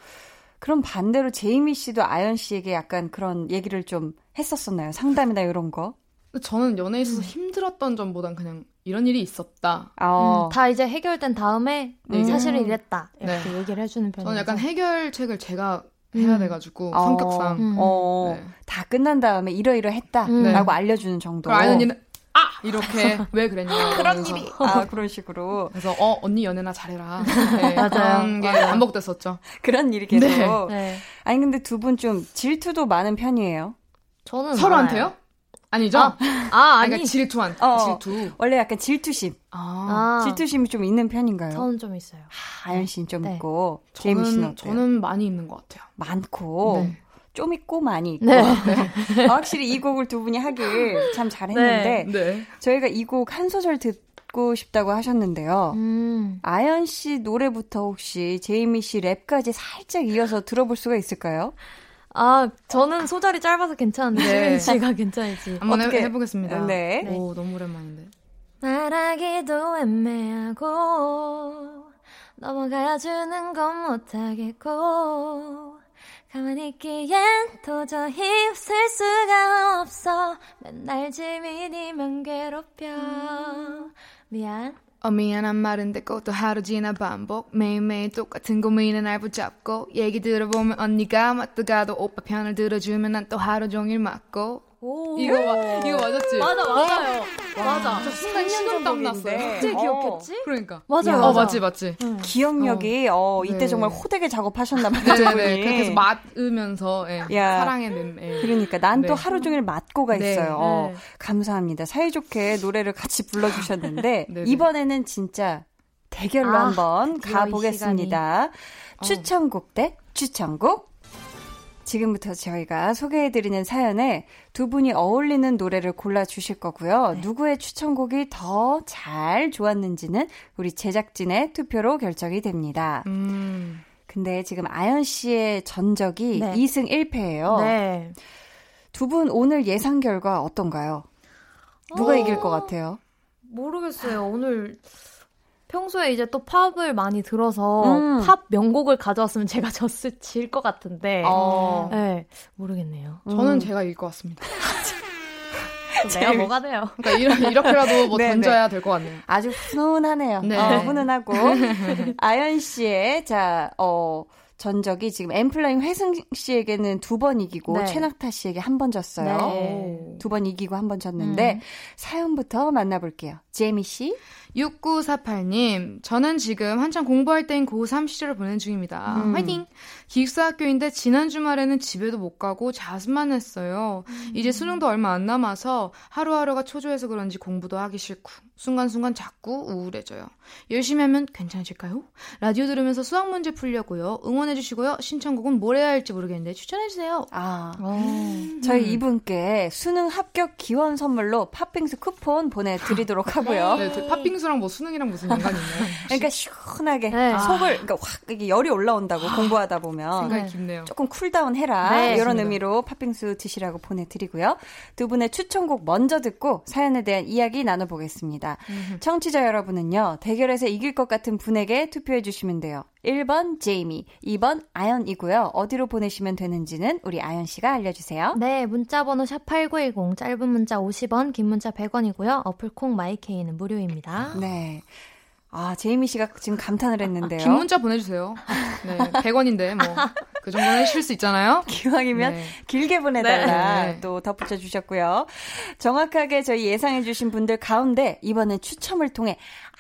그럼 반대로 제이미 씨도 아연 씨에게 약간 그런 얘기를 좀 했었었나요? 상담이나 이런 거? 저는 연애에 있어서 힘들었던 점보단 그냥 이런 일이 있었다. 다 이제 해결된 다음에 사실은 이랬다. 이렇게 얘기를 해주는 편이에요. 저는 약간 해결책을 제가 해야 돼가지고 성격상. 네. 다 끝난 다음에 이러이러했다 라고 알려주는 정도. 아연 언니는 이렇게 왜 그랬냐. 그런 일이. 그런 식으로. 그래서 언니 연애나 잘해라. 네, 그런 게 반복됐었죠. 그런 일이 계속. 네. 네. 아니 근데 두 분 좀 질투도 많은 편이에요? 저는 서로한테요? 많아요. 아니죠? 아니. 그러니까 질투한. 질투. 원래 약간 질투심. 질투심이 좀 있는 편인가요? 저는 좀 있어요. 아연 씨는 좀 네. 있고. 제이미 씨는 어때요? 저는 많이 있는 것 같아요. 많고. 네. 좀 있고 많이 있고. 네. 확실히 이 곡을 두 분이 하길 참 잘했는데 네. 네. 저희가 이 곡 한 소절 듣고 싶다고 하셨는데요. 아연 씨 노래부터 혹시 제이미 씨 랩까지 살짝 이어서 들어볼 수가 있을까요? 저는 소절이 짧아서 괜찮은데 네. 씨가 괜찮을지. 한번 해보겠습니다. 네. 오, 너무 오랜만인데. 말하기도 애매하고 넘어가주는 건 못하겠고 가만히 있기엔 도저히 웃을 수가 없어 맨날 지민이만 괴롭혀 미안 미안한 말은 듣고 또 하루 지나 반복 매일매일 똑같은 고민에 날 붙잡고 얘기 들어보면 언니가 맞도 가도 오빠 편을 들어주면 난 또 하루 종일 맞고 이거 맞았지? 맞아. 저 순간 신경땀 났어요. 어떻게 기억했지? 그러니까. 맞아요. 맞지. 응. 기억력이 이때 네. 정말 호되게 작업하셨나 봐요. 네네네. 그래서 맞으면서 사랑해낸. 그러니까 난 또 하루 종일 맞고가 있어요. 네. 감사합니다. 사이좋게 노래를 같이 불러주셨는데 이번에는 진짜 대결로 한번 가보겠습니다. 추천곡 대 추천곡. 지금부터 저희가 소개해드리는 사연에 두 분이 어울리는 노래를 골라주실 거고요. 네. 누구의 추천곡이 더 잘 좋았는지는 우리 제작진의 투표로 결정이 됩니다. 근데 지금 아연 씨의 전적이 2승 1패예요. 네. 두 분 오늘 예상 결과 어떤가요? 누가 이길 것 같아요? 모르겠어요. 오늘... 평소에 이제 또 팝을 많이 들어서 팝 명곡을 가져왔으면 제가 질 것 같은데 네, 모르겠네요. 저는 제가 이길 것 같습니다. 내가 뭐가 돼요? 그러니까 이렇게라도 뭐 던져야 될 것 같네요. 아주 훈훈하네요. 네. 훈훈하고 아연 씨의 전적이 지금 엠플라잉 회승 씨에게는 2번 이기고 최낙타 씨에게 1번 졌어요. 네. 2번 이기고 1번 졌는데 사연부터 만나볼게요. 제이미 씨. 6948님, 저는 지금 한창 공부할 때인 고3 시절을 보낸 중입니다. 화이팅! 기숙사학교인데 지난 주말에는 집에도 못 가고 자습만 했어요. 이제 수능도 얼마 안 남아서 하루하루가 초조해서 그런지 공부도 하기 싫고 순간순간 자꾸 우울해져요. 열심히 하면 괜찮아질까요? 라디오 들으면서 수학 문제 풀려고요. 응원해주시고요. 신청곡은 뭘 해야 할지 모르겠는데 추천해주세요. 저희 이분께 수능 합격 기원 선물로 팥빙수 쿠폰 보내드리도록 하고요. 네, 팥빙수 수랑 뭐 수능이랑 무슨 연관이 있나요? 그러니까 시원하게 속을 그러니까 확 이게 열이 올라온다고 공부하다 보면 생각이 깊네요. 조금 쿨다운 해라 이런 의미로 팥빙수 드시라고 보내드리고요. 두 분의 추천곡 먼저 듣고 사연에 대한 이야기 나눠보겠습니다. 청취자 여러분은요. 대결에서 이길 것 같은 분에게 투표해 주시면 돼요. 1번 제이미, 2번 아연이고요. 어디로 보내시면 되는지는 우리 아연 씨가 알려주세요. 네, 문자번호 샵8910, 짧은 문자 50원, 긴 문자 100원이고요. 어플콩 마이케이는 무료입니다. 네. 제이미 씨가 지금 감탄을 했는데요. 긴 문자 보내주세요. 네, 100원인데 뭐 그 정도는 하실 수 있잖아요. 기왕이면 길게 보내달라 또 덧붙여 주셨고요. 정확하게 저희 예상해 주신 분들 가운데 이번에 추첨을 통해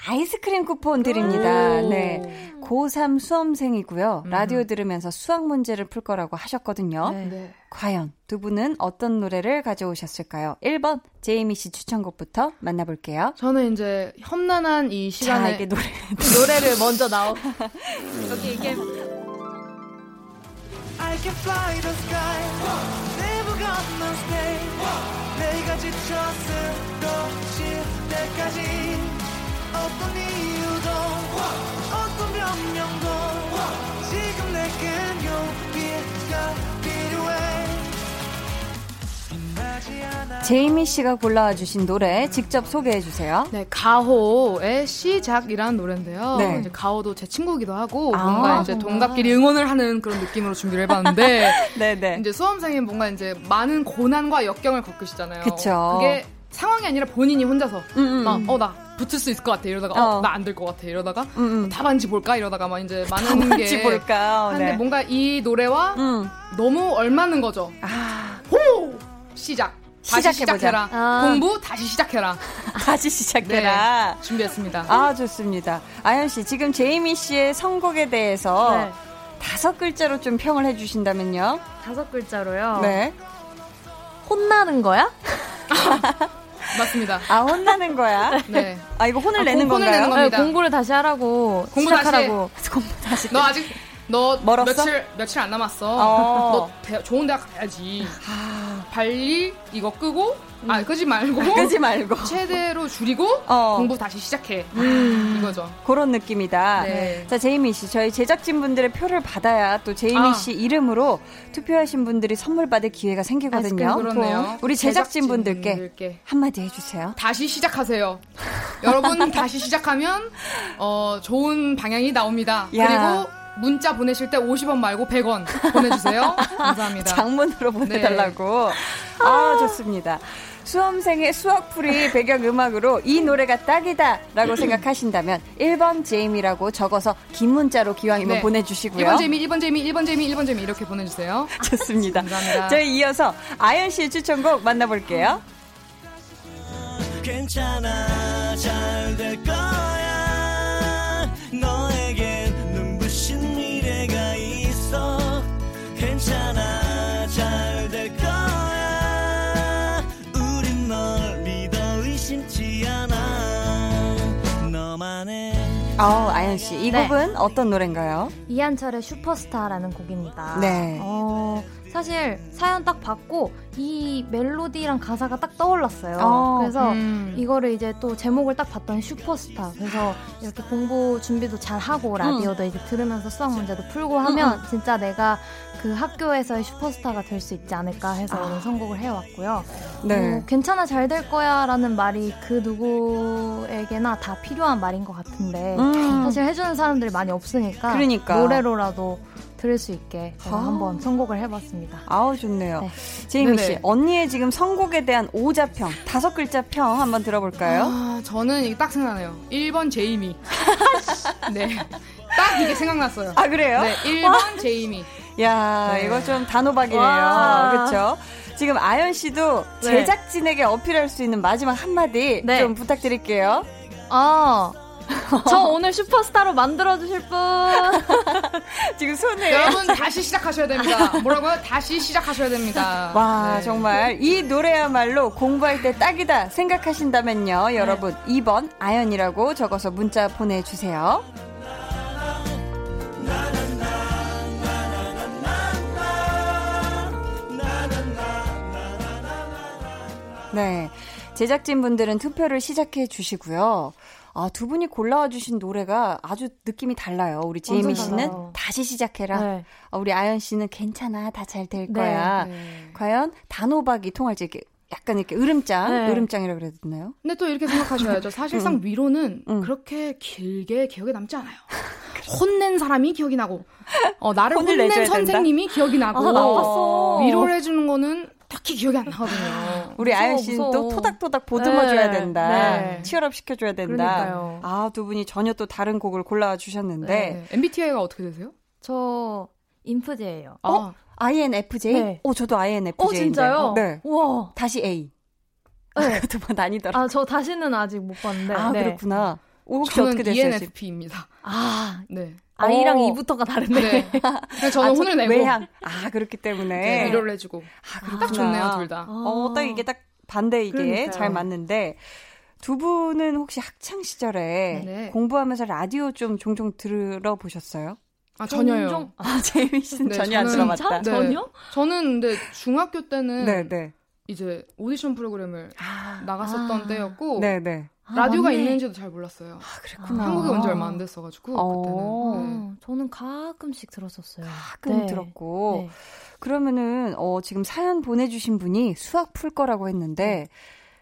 아이스크림 쿠폰 드립니다. 네, 고3 수험생이고요. 라디오 들으면서 수학 문제를 풀 거라고 하셨거든요. 네. 과연 두 분은 어떤 노래를 가져오셨을까요? 1번 제이미 씨 추천곡부터 만나볼게요. 저는 이제 험난한 이 시간에 자, 이게 노래를 먼저 여기 얘기해 I can fly the sky Never got no stay 내가 지쳤을 쉴 때까지 어떤 이유도 어떤 변명도 지금 내겐 용기가 필요해 제이미 씨가 골라 주신 노래 직접 소개해 주세요. 네, 가호의 시작이라는 노래인데요. 네. 이제 가호도 제 친구이기도 하고 뭔가 이제 동갑끼리 응원을 하는 그런 느낌으로 준비를 해봤는데, 네네. 이제 수험생이 뭔가 이제 많은 고난과 역경을 겪으시잖아요. 그쵸. 그게 상황이 아니라 본인이 혼자서 나 붙을 수 있을 것 같아 이러다가 나 안 될 것 같아 이러다가 답안지 볼까 이러다가 막 이제 많은 게 볼까. 근데 네. 뭔가 이 노래와 너무 얼마는 거죠. 아. 호 시작. 다시 시작해라. 공부 다시 시작해라. 다시 시작해라. 네, 준비했습니다. 아, 좋습니다. 아연 씨, 지금 제이미 씨의 선곡에 대해서 네. 5글자로 좀 평을 해주신다면요? 5글자로요? 네. 혼나는 거야? 맞습니다. 아, 혼나는 거야? 네. 아, 이거 혼을 내는 건가요? 내는 네, 공부를 다시 하라고. 공부 시작하라고. 다시. 공부 다시. 너 아직 너 멀었어? 며칠 안 남았어. 너 좋은 대학 가야지. 빨리 이거 끄고 끄지 말고 최대로 줄이고 공부 다시 시작해 이거죠. 그런 느낌이다. 네. 자, 제이미 씨, 저희 제작진분들의 표를 받아야 또 제이미 씨 이름으로 투표하신 분들이 선물 받을 기회가 생기거든요. 그렇네요. 우리 제작진분들께 한마디 해주세요. 다시 시작하세요. 여러분 다시 시작하면 좋은 방향이 나옵니다. 야. 그리고 문자 보내실 때 50원 말고 100원 보내주세요. 감사합니다. 장문으로 보내달라고. 네. 아, 좋습니다. 수험생의 수학풀이 배경음악으로 이 노래가 딱이다 라고 생각하신다면 1번 제이미라고 적어서 긴 문자로 기왕이면 네. 보내주시고요. 1번 제이미 이렇게 보내주세요. 좋습니다. 감사합니다. 저희 이어서 아연 씨의 추천곡 만나볼게요. 괜찮아, 잘 될 거야. 너에겐 미래가 있어. 괜찮아, 잘 될 거야. 우린 널 믿어 의심치 않아. 너만의 아연 씨, 이 곡은 어떤 노래인가요? 이한철의 슈퍼스타라는 곡입니다. 네. 사실 사연 딱 받고 이 멜로디랑 가사가 딱 떠올랐어요. 그래서 이거를 이제 또 제목을 딱 봤더니 슈퍼스타. 그래서 이렇게 공부 준비도 잘하고 라디오도 이제 들으면서 수학 문제도 풀고 하면 진짜 내가 그 학교에서의 슈퍼스타가 될 수 있지 않을까 해서 오늘 선곡을 해왔고요. 네. 괜찮아, 잘 될 거야 라는 말이 그 누구에게나 다 필요한 말인 것 같은데 사실 해주는 사람들이 많이 없으니까 그러니까. 노래로라도 들을 수 있게 한번 선곡을 해봤습니다. 아우, 좋네요. 네. 제이미 씨, 언니의 지금 선곡에 대한 5자평, 5글자평 한번 들어볼까요? 아, 저는 이게 딱 생각나네요. 1번 제이미. 네, 딱 이게 생각났어요. 아, 그래요? 네, 1번 제이미. 야, 네. 이거 좀 단호박이네요. 그렇죠? 지금 아연 씨도 제작진에게 어필할 수 있는 마지막 한마디 좀 부탁드릴게요. 저 오늘 슈퍼스타로 만들어주실 분. 지금 손에. 여러분, 다시 시작하셔야 됩니다. 뭐라고요? 다시 시작하셔야 됩니다. 와, 네. 정말. 이 노래야말로 공부할 때 딱이다 생각하신다면요. 네. 여러분, 2번 아연이라고 적어서 문자 보내주세요. 네. 제작진분들은 투표를 시작해 주시고요. 아, 두 분이 골라와 주신 노래가 아주 느낌이 달라요. 우리 제이미 씨는 달라요. 다시 시작해라. 네. 우리 아연 씨는 괜찮아, 다 잘 될 거야. 네. 과연 단호박이 통할지 약간 이렇게 으름장이라고 그래야 되나요? 근데 또 이렇게 생각하셔야죠. 사실상 위로는 그렇게 길게 기억에 남지 않아요. 혼낸 사람이 기억이 나고 나를 혼낸 선생님이 된다? 기억이 나고 위로를 해주는 거는 딱히 기억이 안 나거든요. 우리 아연 씨는 또 토닥토닥 보듬어줘야 된다. 네. 치열업 시켜줘야 된다. 그러니까요. 아, 두 분이 전혀 또 다른 곡을 골라 주셨는데 MBTI가 어떻게 되세요? 저 INFJ예요. INFJ? 네. 저도 INFJ. 진짜요? 네. 우와. 다시 A. 네. 그것도 뭐 나뉘더라고요. 저 다시는 아직 못 봤는데. 아, 네. 그렇구나. 혹시 저는 어떻게 되세요? ENFP입니다. 아, 네. I랑 E부터가 다른데. 네. 저는 혼을 내고. 외향. 아, 그렇기 때문에. 위로를 해주고. 아, 딱 좋네요, 둘 다. 딱 이게 딱 반대 이게 그러니까요. 잘 맞는데. 두 분은 혹시 학창 시절에 공부하면서 라디오 좀 종종 들어보셨어요? 아, 전혀요. 제이미 씨는 전혀 안 들어봤다. 전혀? 저는 근데 중학교 때는 이제 오디션 프로그램을 나갔었던 때였고. 라디오가 맞네. 있는지도 잘 몰랐어요. 아, 그랬구나. 한국에 온 지 얼마 안 됐어가지고 그때는. 네. 저는 가끔씩 들었었어요. 가끔 네. 들었고. 네. 그러면은 지금 사연 보내주신 분이 수학 풀 거라고 했는데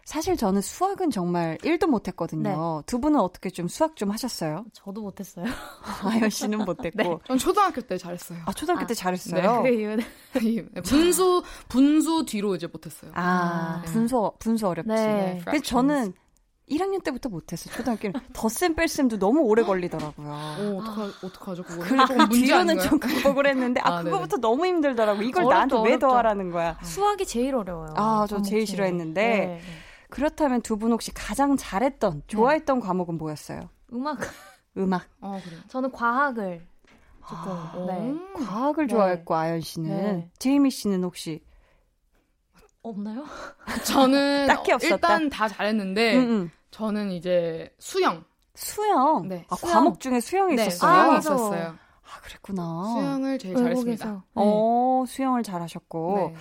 사실 저는 수학은 정말 1도 못했거든요. 네. 두 분은 어떻게 좀 수학 좀 하셨어요? 저도 못했어요. 아연 씨는 못했고. 네. 전 초등학교 때 잘했어요. 아, 초등학교 때 잘했어요? 네. 그 이유는. 분수 뒤로 이제 못했어요. 아, 네. 분수 어렵지. 네. 근데 저는 1학년 때부터 못했어요. 초등학교는 덧셈 뺄셈도 너무 오래 걸리더라고요. 어떡하죠 그거. 그리고 뒤로는 좀 극복을 했는데 그거부터 네네. 너무 힘들더라고요. 이걸 나한테 왜 더하라는 거야. 수학이 제일 어려워요. 아, 저 제일 싫어했는데 네. 그렇다면 두 분 혹시 가장 잘했던, 좋아했던 네. 과목은 뭐였어요? 음악. 그래요. 저는 과학을 조금. 네. 과학을 네. 좋아했고 아연 씨는 네. 제이미 씨는 혹시 없나요? 저는 딱히 없었다. 일단 다 잘했는데 저는 이제 수영. 네. 아, 수영. 과목 중에 수영이 네, 있었어요. 수영이 있었어요. 아, 그랬구나. 수영을 제일 잘했습니다. 네. 수영을 잘하셨고. 네.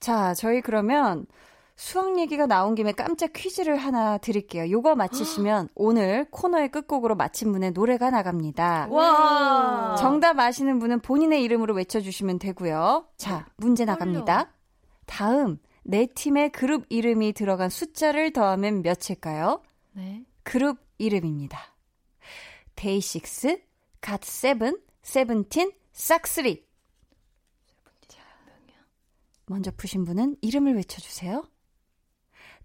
자, 저희 그러면 수학 얘기가 나온 김에 깜짝 퀴즈를 하나 드릴게요. 요거 맞히시면 오늘 코너의 끝곡으로 맞힌 분의 노래가 나갑니다. 와. 정답 아시는 분은 본인의 이름으로 외쳐주시면 되고요. 자, 문제 나갑니다. 다음 내 팀의 그룹 이름이 들어간 숫자를 더하면 몇일까요? 네. 그룹 이름입니다. 데이식스, 갓세븐, 세븐틴, 싹쓰리. 먼저 푸신 분은 이름을 외쳐주세요.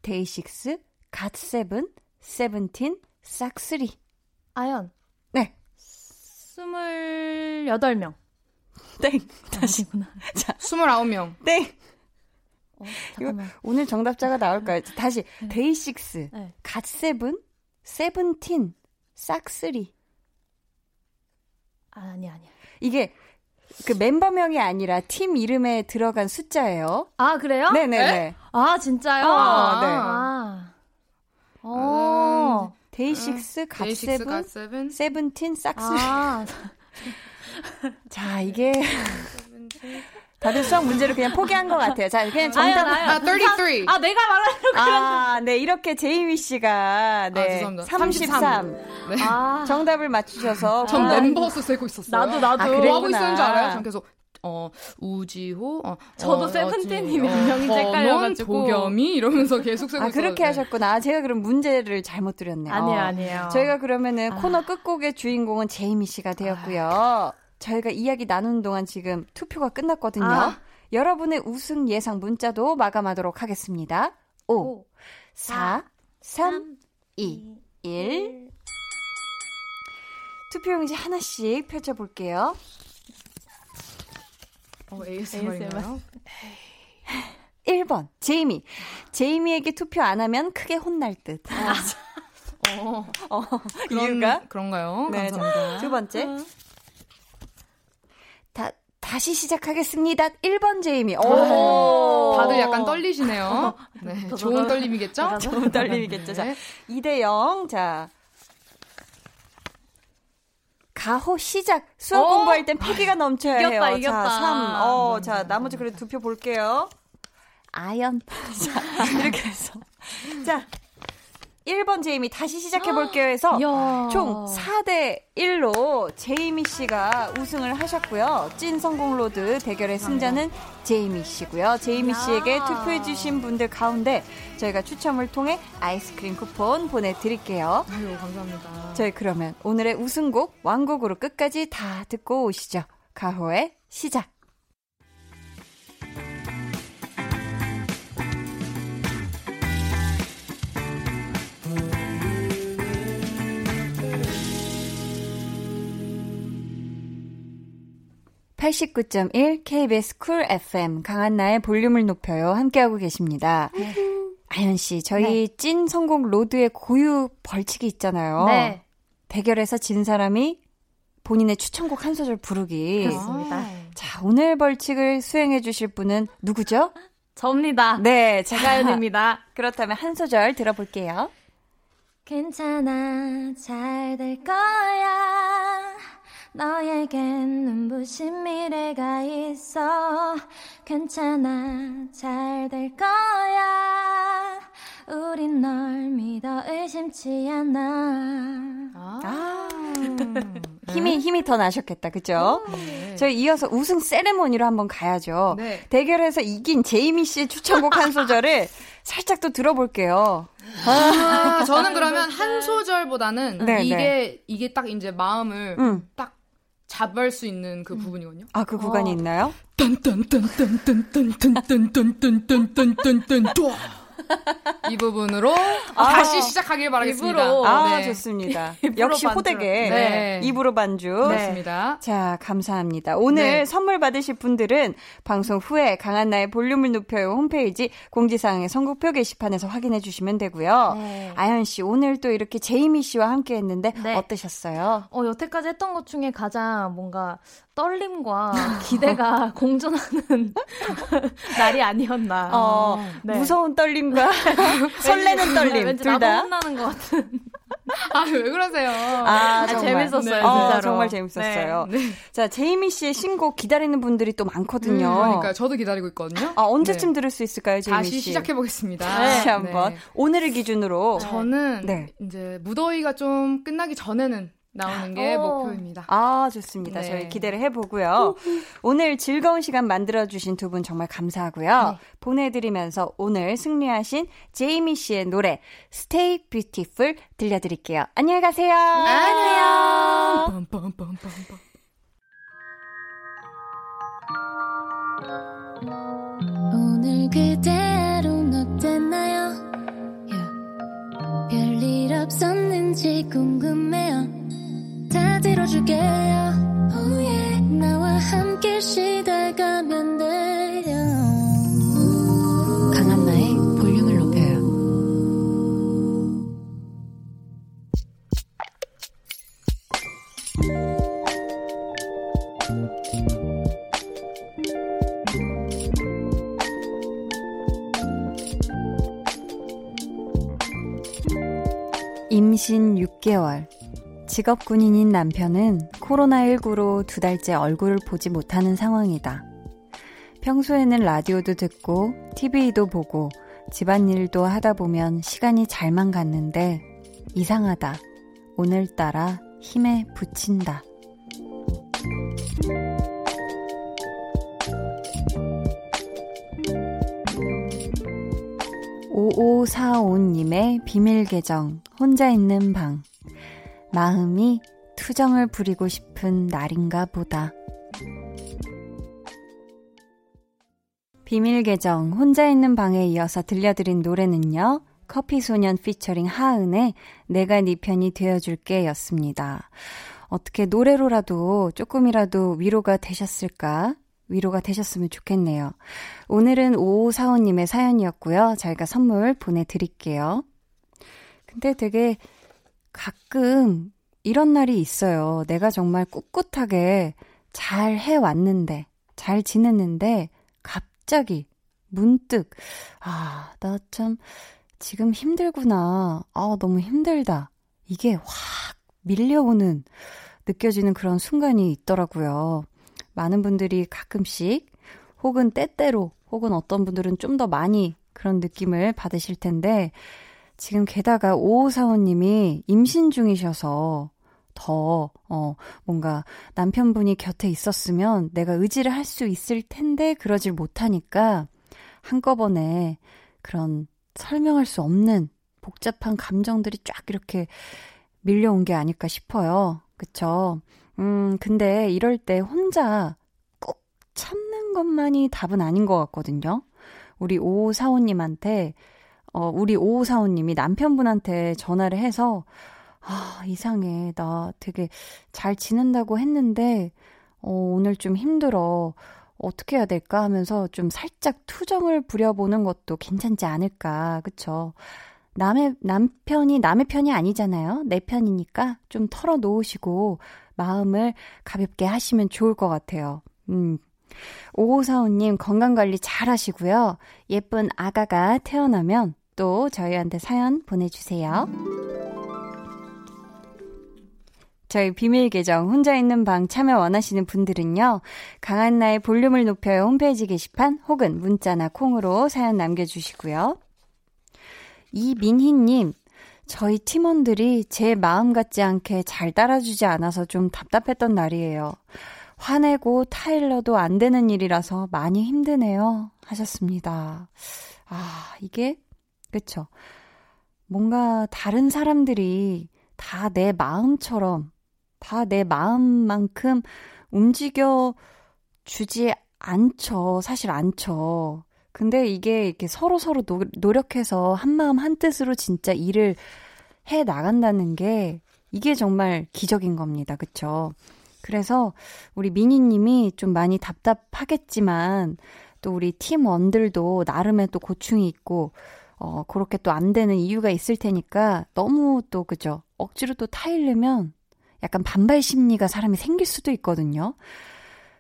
데이식스, 갓세븐, 세븐틴, 싹쓰리. 아연. 네. 28명. 땡. 다시구나. 자, 29명. 땡. 오늘 정답자가 나올까요? 다시 네. 데이식스, 네. 갓세븐, 세븐틴, 싹쓰리. 아니야. 이게 그 멤버명이 아니라 팀 이름에 들어간 숫자예요. 아, 그래요? 네네네. 아, 진짜요? 네. 데이식스, 갓세븐, 세븐틴, 싹쓰리. 자, 이게 다들 수학 문제를 그냥 포기한 것 같아요. 자, 그냥 정답. 아, 33. 아, 내가 말하려고. 아, 네. 이렇게 제이미 씨가. 네. 아, 33. 네. 아. 정답을 맞추셔서. 전 멤버스 세고 있었어요. 나도. 뭐 하고 있었는지 알아요? 전 계속. 우지호. 저도 세븐틴이 몇 명인지 헷갈려가지고. 도겸이? 이러면서 계속 세고 있었어요. 아, 그렇게 하셨구나. 아, 제가 그럼 문제를 잘못 드렸네요. 아니에요. 저희가 그러면은 코너 끝곡의 주인공은 제이미 씨가 되었고요. 저희가 이야기 나누는 동안 지금 투표가 끝났거든요. 여러분의 우승 예상 문자도 마감하도록 하겠습니다. 5, 4, 3, 2, 1. 투표용지 하나씩 펼쳐볼게요. ASMR인가요? 1번 제이미. 제이미에게 투표 안 하면 크게 혼날 듯. 이유가? 그런가요? 네, 감사합니다. 두 번째. 다시 시작하겠습니다. 1번 제이미. 오. 다들 약간 떨리시네요. 네, 좋은 떨림이겠죠? 좋은 떨림이겠죠. 자, 2대0. 자, 가호 시작. 수학 공부할 땐 패기가 넘쳐야 해요. 이겼다. 자, 3. 자, 나머지 그래도 두 표 볼게요. 아연. 자, 이렇게 해서. 자, 1번 제이미 다시 시작해볼게요 해서 총 4대1로 제이미 씨가 우승을 하셨고요. 찐 성공 로드 대결의 승자는 제이미 씨고요. 제이미 씨에게 투표해주신 분들 가운데 저희가 추첨을 통해 아이스크림 쿠폰 보내드릴게요. 아유, 감사합니다. 저희 그러면 오늘의 우승곡 완곡으로 끝까지 다 듣고 오시죠. 가호의 시작.89.1 KBS 쿨 FM 강한나의 볼륨을 높여요. 함께하고 계십니다. 네. 아연 씨, 저희 네. 찐 성공 로드의 고유 벌칙이 있잖아요. 네. 대결에서 진 사람이 본인의 추천곡 한 소절 부르기. 그렇습니다. 자, 오늘 벌칙을 수행해 주실 분은 누구죠? 저입니다. 네, 백아연입니다. 그렇다면 한 소절 들어볼게요. 괜찮아, 잘 될 거야. 너에겐 눈부신 미래가 있어. 괜찮아, 잘 될 거야. 우린 널 믿어 의심치 않아. 아. 힘이 더 나셨겠다, 그죠? 네. 저희 이어서 우승 세레모니로 한번 가야죠. 네. 대결에서 이긴 제이미 씨의 추천곡 한 소절을 살짝 또 들어볼게요. 아, 저는 그러면 한 소절보다는 네, 이게 딱 이제 마음을 딱 잡을 수 있는 그 부분이거든요. 아, 그 구간이 있나요? 이 부분으로 다시 시작하길 바라겠습니다. 입으로. 아, 네. 좋습니다. 역시 호되게 네. 입으로 반주. 맞습니다. 네. 자, 감사합니다. 오늘 네. 선물 받으실 분들은 방송 후에 강한나의 볼륨을 높여요 홈페이지 공지사항의 선곡표 게시판에서 확인해 주시면 되고요. 네. 아연 씨, 오늘 또 이렇게 제이미 씨와 함께 했는데 네. 어떠셨어요? 여태까지 했던 것 중에 가장 뭔가 떨림과 기대가 공존하는 날이 아니었나. 네. 무서운 떨림과 설레는 떨림. 왠지 둘 다. 나도 혼나는 것 같은. 아, 왜 그러세요? 아, 정말. 재밌었어요. 네. 정말 재밌었어요. 네. 네. 자, 제이미 씨의 신곡 기다리는 분들이 또 많거든요. 그러니까요. 저도 기다리고 있거든요. 아, 언제쯤 네. 들을 수 있을까요, 제이미 씨? 다시 시작해보겠습니다. 다시 한 번. 네. 오늘을 기준으로. 저는 이제 무더위가 좀 끝나기 전에는 나오는 게 목표입니다. 아, 좋습니다. 네. 저희 기대를 해보고요. 오늘 즐거운 시간 만들어주신 두 분 정말 감사하고요. 네. 보내드리면서 오늘 승리하신 제이미 씨의 노래 Stay Beautiful 들려드릴게요. 안녕히 가세요. 안녕하세요. 오늘 그대로는 어땠나요? 별일 없었는지 궁금해요. 다 들어줄게요. Oh yeah. 나와 함께 시달가면 돼요. 강한나의 볼륨을 높여요. 임신 6개월. 직업 군인인 남편은 코로나19로 2달째 얼굴을 보지 못하는 상황이다. 평소에는 라디오도 듣고 TV도 보고 집안일도 하다 보면 시간이 잘만 갔는데 이상하다. 오늘따라 힘에 부친다. 오오사오님의 비밀 계정 혼자 있는 방. 마음이 투정을 부리고 싶은 날인가 보다. 비밀 계정 혼자 있는 방에 이어서 들려드린 노래는요. 커피소년 피처링 하은의 내가 네 편이 되어줄게 였습니다. 어떻게 노래로라도 조금이라도 위로가 되셨을까? 위로가 되셨으면 좋겠네요. 오늘은 5545님의 사연이었고요. 저희가 선물 보내드릴게요. 근데 되게 가끔 이런 날이 있어요. 내가 정말 꿋꿋하게 잘 해왔는데, 잘 지냈는데 갑자기 문득 아, 나 참 지금 힘들구나. 아, 너무 힘들다. 이게 확 밀려오는, 느껴지는 그런 순간이 있더라고요. 많은 분들이 가끔씩 혹은 때때로 혹은 어떤 분들은 좀 더 많이 그런 느낌을 받으실 텐데 지금 게다가 5545님이 임신 중이셔서 더 뭔가 남편분이 곁에 있었으면 내가 의지를 할 수 있을 텐데 그러질 못하니까 한꺼번에 그런 설명할 수 없는 복잡한 감정들이 쫙 이렇게 밀려온 게 아닐까 싶어요. 그쵸? 근데 이럴 때 혼자 꾹 참는 것만이 답은 아닌 것 같거든요. 우리 5545님한테 우리 5545님이 남편분한테 전화를 해서 아, 이상해. 나 되게 잘 지낸다고 했는데 오늘 좀 힘들어. 어떻게 해야 될까 하면서 좀 살짝 투정을 부려보는 것도 괜찮지 않을까. 그쵸? 남편이 남의 편이 아니잖아요. 내 편이니까 좀 털어놓으시고 마음을 가볍게 하시면 좋을 것 같아요. 5545님 건강관리 잘 하시고요. 예쁜 아가가 태어나면 또 저희한테 사연 보내주세요. 저희 비밀 계정 혼자 있는 방 참여 원하시는 분들은요. 강한나의 볼륨을 높여요 홈페이지 게시판 혹은 문자나 콩으로 사연 남겨주시고요. 이민희님, 저희 팀원들이 제 마음 같지 않게 잘 따라주지 않아서 좀 답답했던 날이에요. 화내고 타일러도 안 되는 일이라서 많이 힘드네요. 하셨습니다. 아, 이게, 그쵸. 뭔가 다른 사람들이 다 내 마음처럼, 다 내 마음만큼 움직여주지 않죠. 사실 않죠. 근데 이게 이렇게 서로서로 노력해서 한마음 한뜻으로 진짜 일을 해 나간다는 게 이게 정말 기적인 겁니다. 그쵸? 그래서 우리 미니님이 좀 많이 답답하겠지만 또 우리 팀원들도 나름의 또 고충이 있고 그렇게 또 안 되는 이유가 있을 테니까 너무 또 그죠? 억지로 또 타이려면 약간 반발 심리가 사람이 생길 수도 있거든요.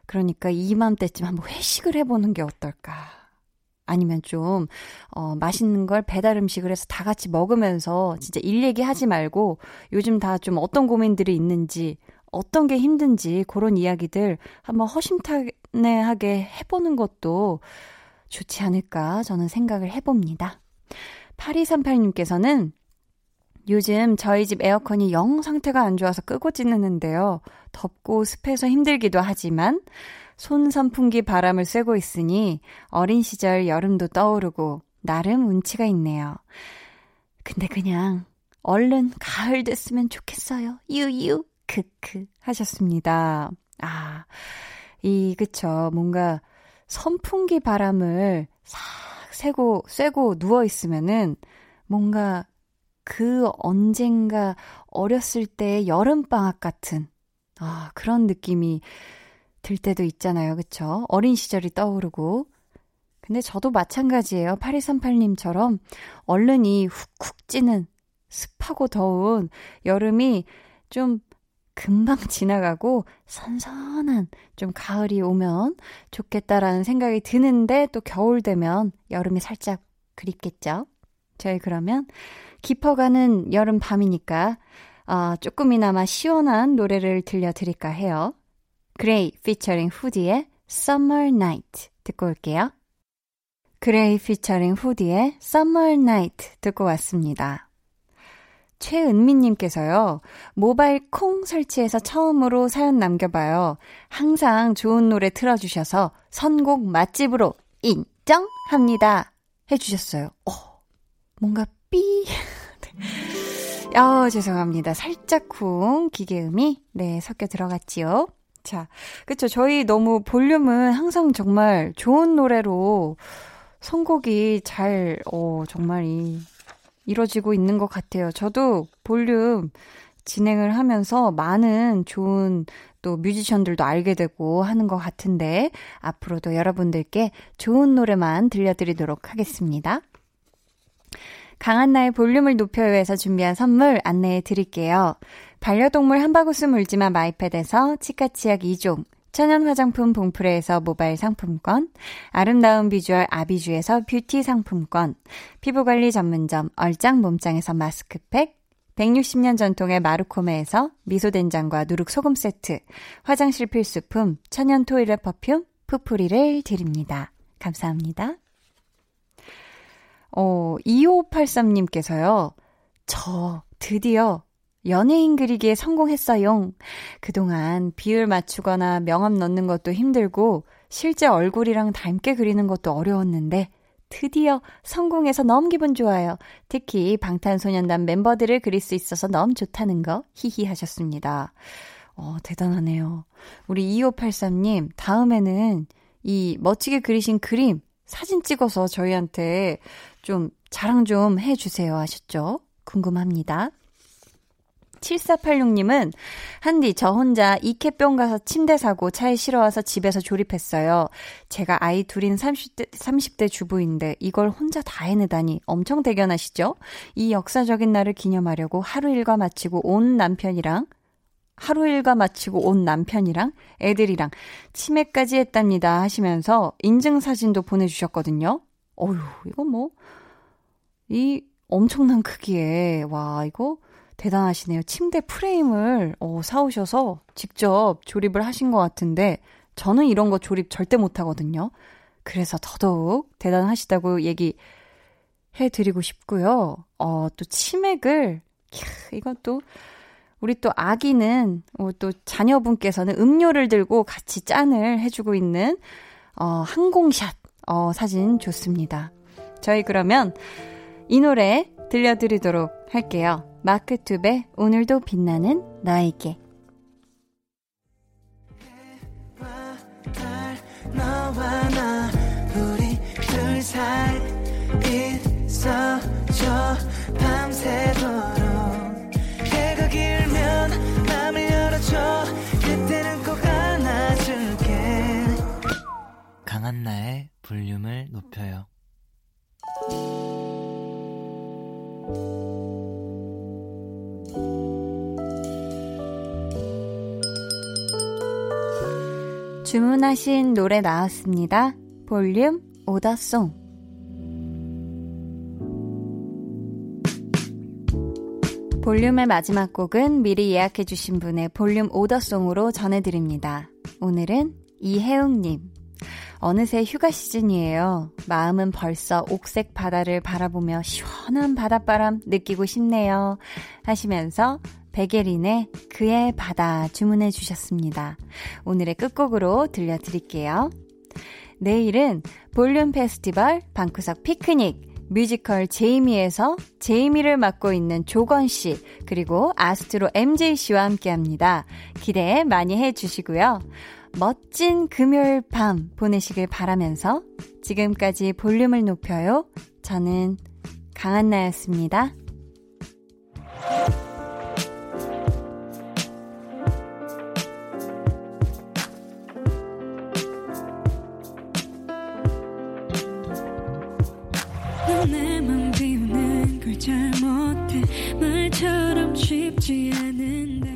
그러니까 이맘때쯤 한번 회식을 해보는 게 어떨까? 아니면 좀 맛있는 걸 배달 음식을 해서 다 같이 먹으면서 진짜 일 얘기하지 말고 요즘 다 좀 어떤 고민들이 있는지 어떤 게 힘든지 그런 이야기들 한번 허심탄회하게 해보는 것도 좋지 않을까 저는 생각을 해봅니다. 8238님께서는 요즘 저희 집 에어컨이 영 상태가 안 좋아서 끄고 지내는데요. 덥고 습해서 힘들기도 하지만 손 선풍기 바람을 쐬고 있으니 어린 시절 여름도 떠오르고 나름 운치가 있네요. 근데 그냥 얼른 가을 됐으면 좋겠어요. 유유 크크 하셨습니다. 아, 그쵸. 뭔가 선풍기 바람을 싹 쐬고 누워있으면은 뭔가 그 언젠가 어렸을 때의 여름방학 같은 그런 느낌이 들 때도 있잖아요. 그쵸? 어린 시절이 떠오르고. 근데 저도 마찬가지예요. 8238님처럼 얼른 이 훅훅 찌는 습하고 더운 여름이 좀 금방 지나가고 선선한 좀 가을이 오면 좋겠다라는 생각이 드는데 또 겨울 되면 여름이 살짝 그립겠죠? 저희 그러면 깊어가는 여름 밤이니까 조금이나마 시원한 노래를 들려드릴까 해요. 그레이 피처링 후디의 Summer Night 듣고 올게요. 그레이 피처링 후디의 Summer Night 듣고 왔습니다. 최은미님께서요. 모바일 콩 설치해서 처음으로 사연 남겨봐요. 항상 좋은 노래 틀어주셔서 선곡 맛집으로 인정합니다. 해주셨어요. 뭔가 삐. 죄송합니다. 살짝쿵 기계음이 섞여 들어갔지요. 자, 그쵸. 저희 너무 볼륨은 항상 정말 좋은 노래로 선곡이 잘 정말 이뤄지고 있는 것 같아요. 저도 볼륨 진행을 하면서 많은 좋은 또 뮤지션들도 알게 되고 하는 것 같은데 앞으로도 여러분들께 좋은 노래만 들려드리도록 하겠습니다. 강한나의 볼륨을 높여요에서 준비한 선물 안내해 드릴게요. 반려동물 한바구스 물지마 마이패드에서 치카치약 2종, 천연 화장품 봉프레에서 모바일 상품권, 아름다운 비주얼 아비주에서 뷰티 상품권, 피부관리 전문점 얼짱 몸짱에서 마스크팩, 160년 전통의 마루코메에서 미소된장과 누룩소금 세트, 화장실 필수품 천연 토일렛 퍼퓸 푸프리를 드립니다. 감사합니다. 2583님께서요. 저 드디어 연예인 그리기에 성공했어요. 그동안 비율 맞추거나 명암 넣는 것도 힘들고 실제 얼굴이랑 닮게 그리는 것도 어려웠는데 드디어 성공해서 너무 기분 좋아요. 특히 방탄소년단 멤버들을 그릴 수 있어서 너무 좋다는 거 히히 하셨습니다. 대단하네요. 우리 2583님 다음에는 이 멋지게 그리신 그림 사진 찍어서 저희한테 좀 자랑 좀 해주세요 하셨죠? 궁금합니다. 7486님은 한디 저 혼자 이케병 가서 침대 사고 차에 실어와서 집에서 조립했어요. 제가 아이 둘인 30대 주부인데 이걸 혼자 다 해내다니 엄청 대견하시죠? 이 역사적인 날을 기념하려고 하루 일과 마치고 온 남편이랑 애들이랑 치매까지 했답니다 하시면서 인증사진도 보내주셨거든요. 어휴, 이거 이 엄청난 크기에, 와, 이거 대단하시네요. 침대 프레임을 사오셔서 직접 조립을 하신 것 같은데 저는 이런 거 조립 절대 못하거든요. 그래서 더더욱 대단하시다고 얘기 해드리고 싶고요. 또 치맥을, 이건 또 우리 또 아기는 또 자녀분께서는 음료를 들고 같이 짠을 해주고 있는 항공샷 사진 좋습니다. 저희 그러면 이 노래 들려드리도록 할게요. 마크투베 오늘도 빛나는 나에게. 너와 나 우리 둘 사이 있어줘 밤새도록 해가 길면 마음을 열어줘 그때는 꼭 안아줄게 강한나의 볼륨을 높여요. 주문하신 노래 나왔습니다. 볼륨 오더송. 볼륨의 마지막 곡은 미리 예약해 주신 분의 볼륨 오더송으로 전해드립니다. 오늘은 이혜웅님. 어느새 휴가 시즌이에요. 마음은 벌써 옥색 바다를 바라보며 시원한 바닷바람 느끼고 싶네요. 하시면서 백예린의 그의 바다 주문해 주셨습니다. 오늘의 끝곡으로 들려드릴게요. 내일은 볼륨 페스티벌 방구석 피크닉 뮤지컬 제이미에서 제이미를 맡고 있는 조건 씨 그리고 아스트로 MJ 씨와 함께합니다. 기대 많이 해주시고요. 멋진 금요일 밤 보내시길 바라면서 지금까지 볼륨을 높여요. 저는 강한나였습니다. 맘 비우는 걸 잘못해 말처럼 쉽지 않은데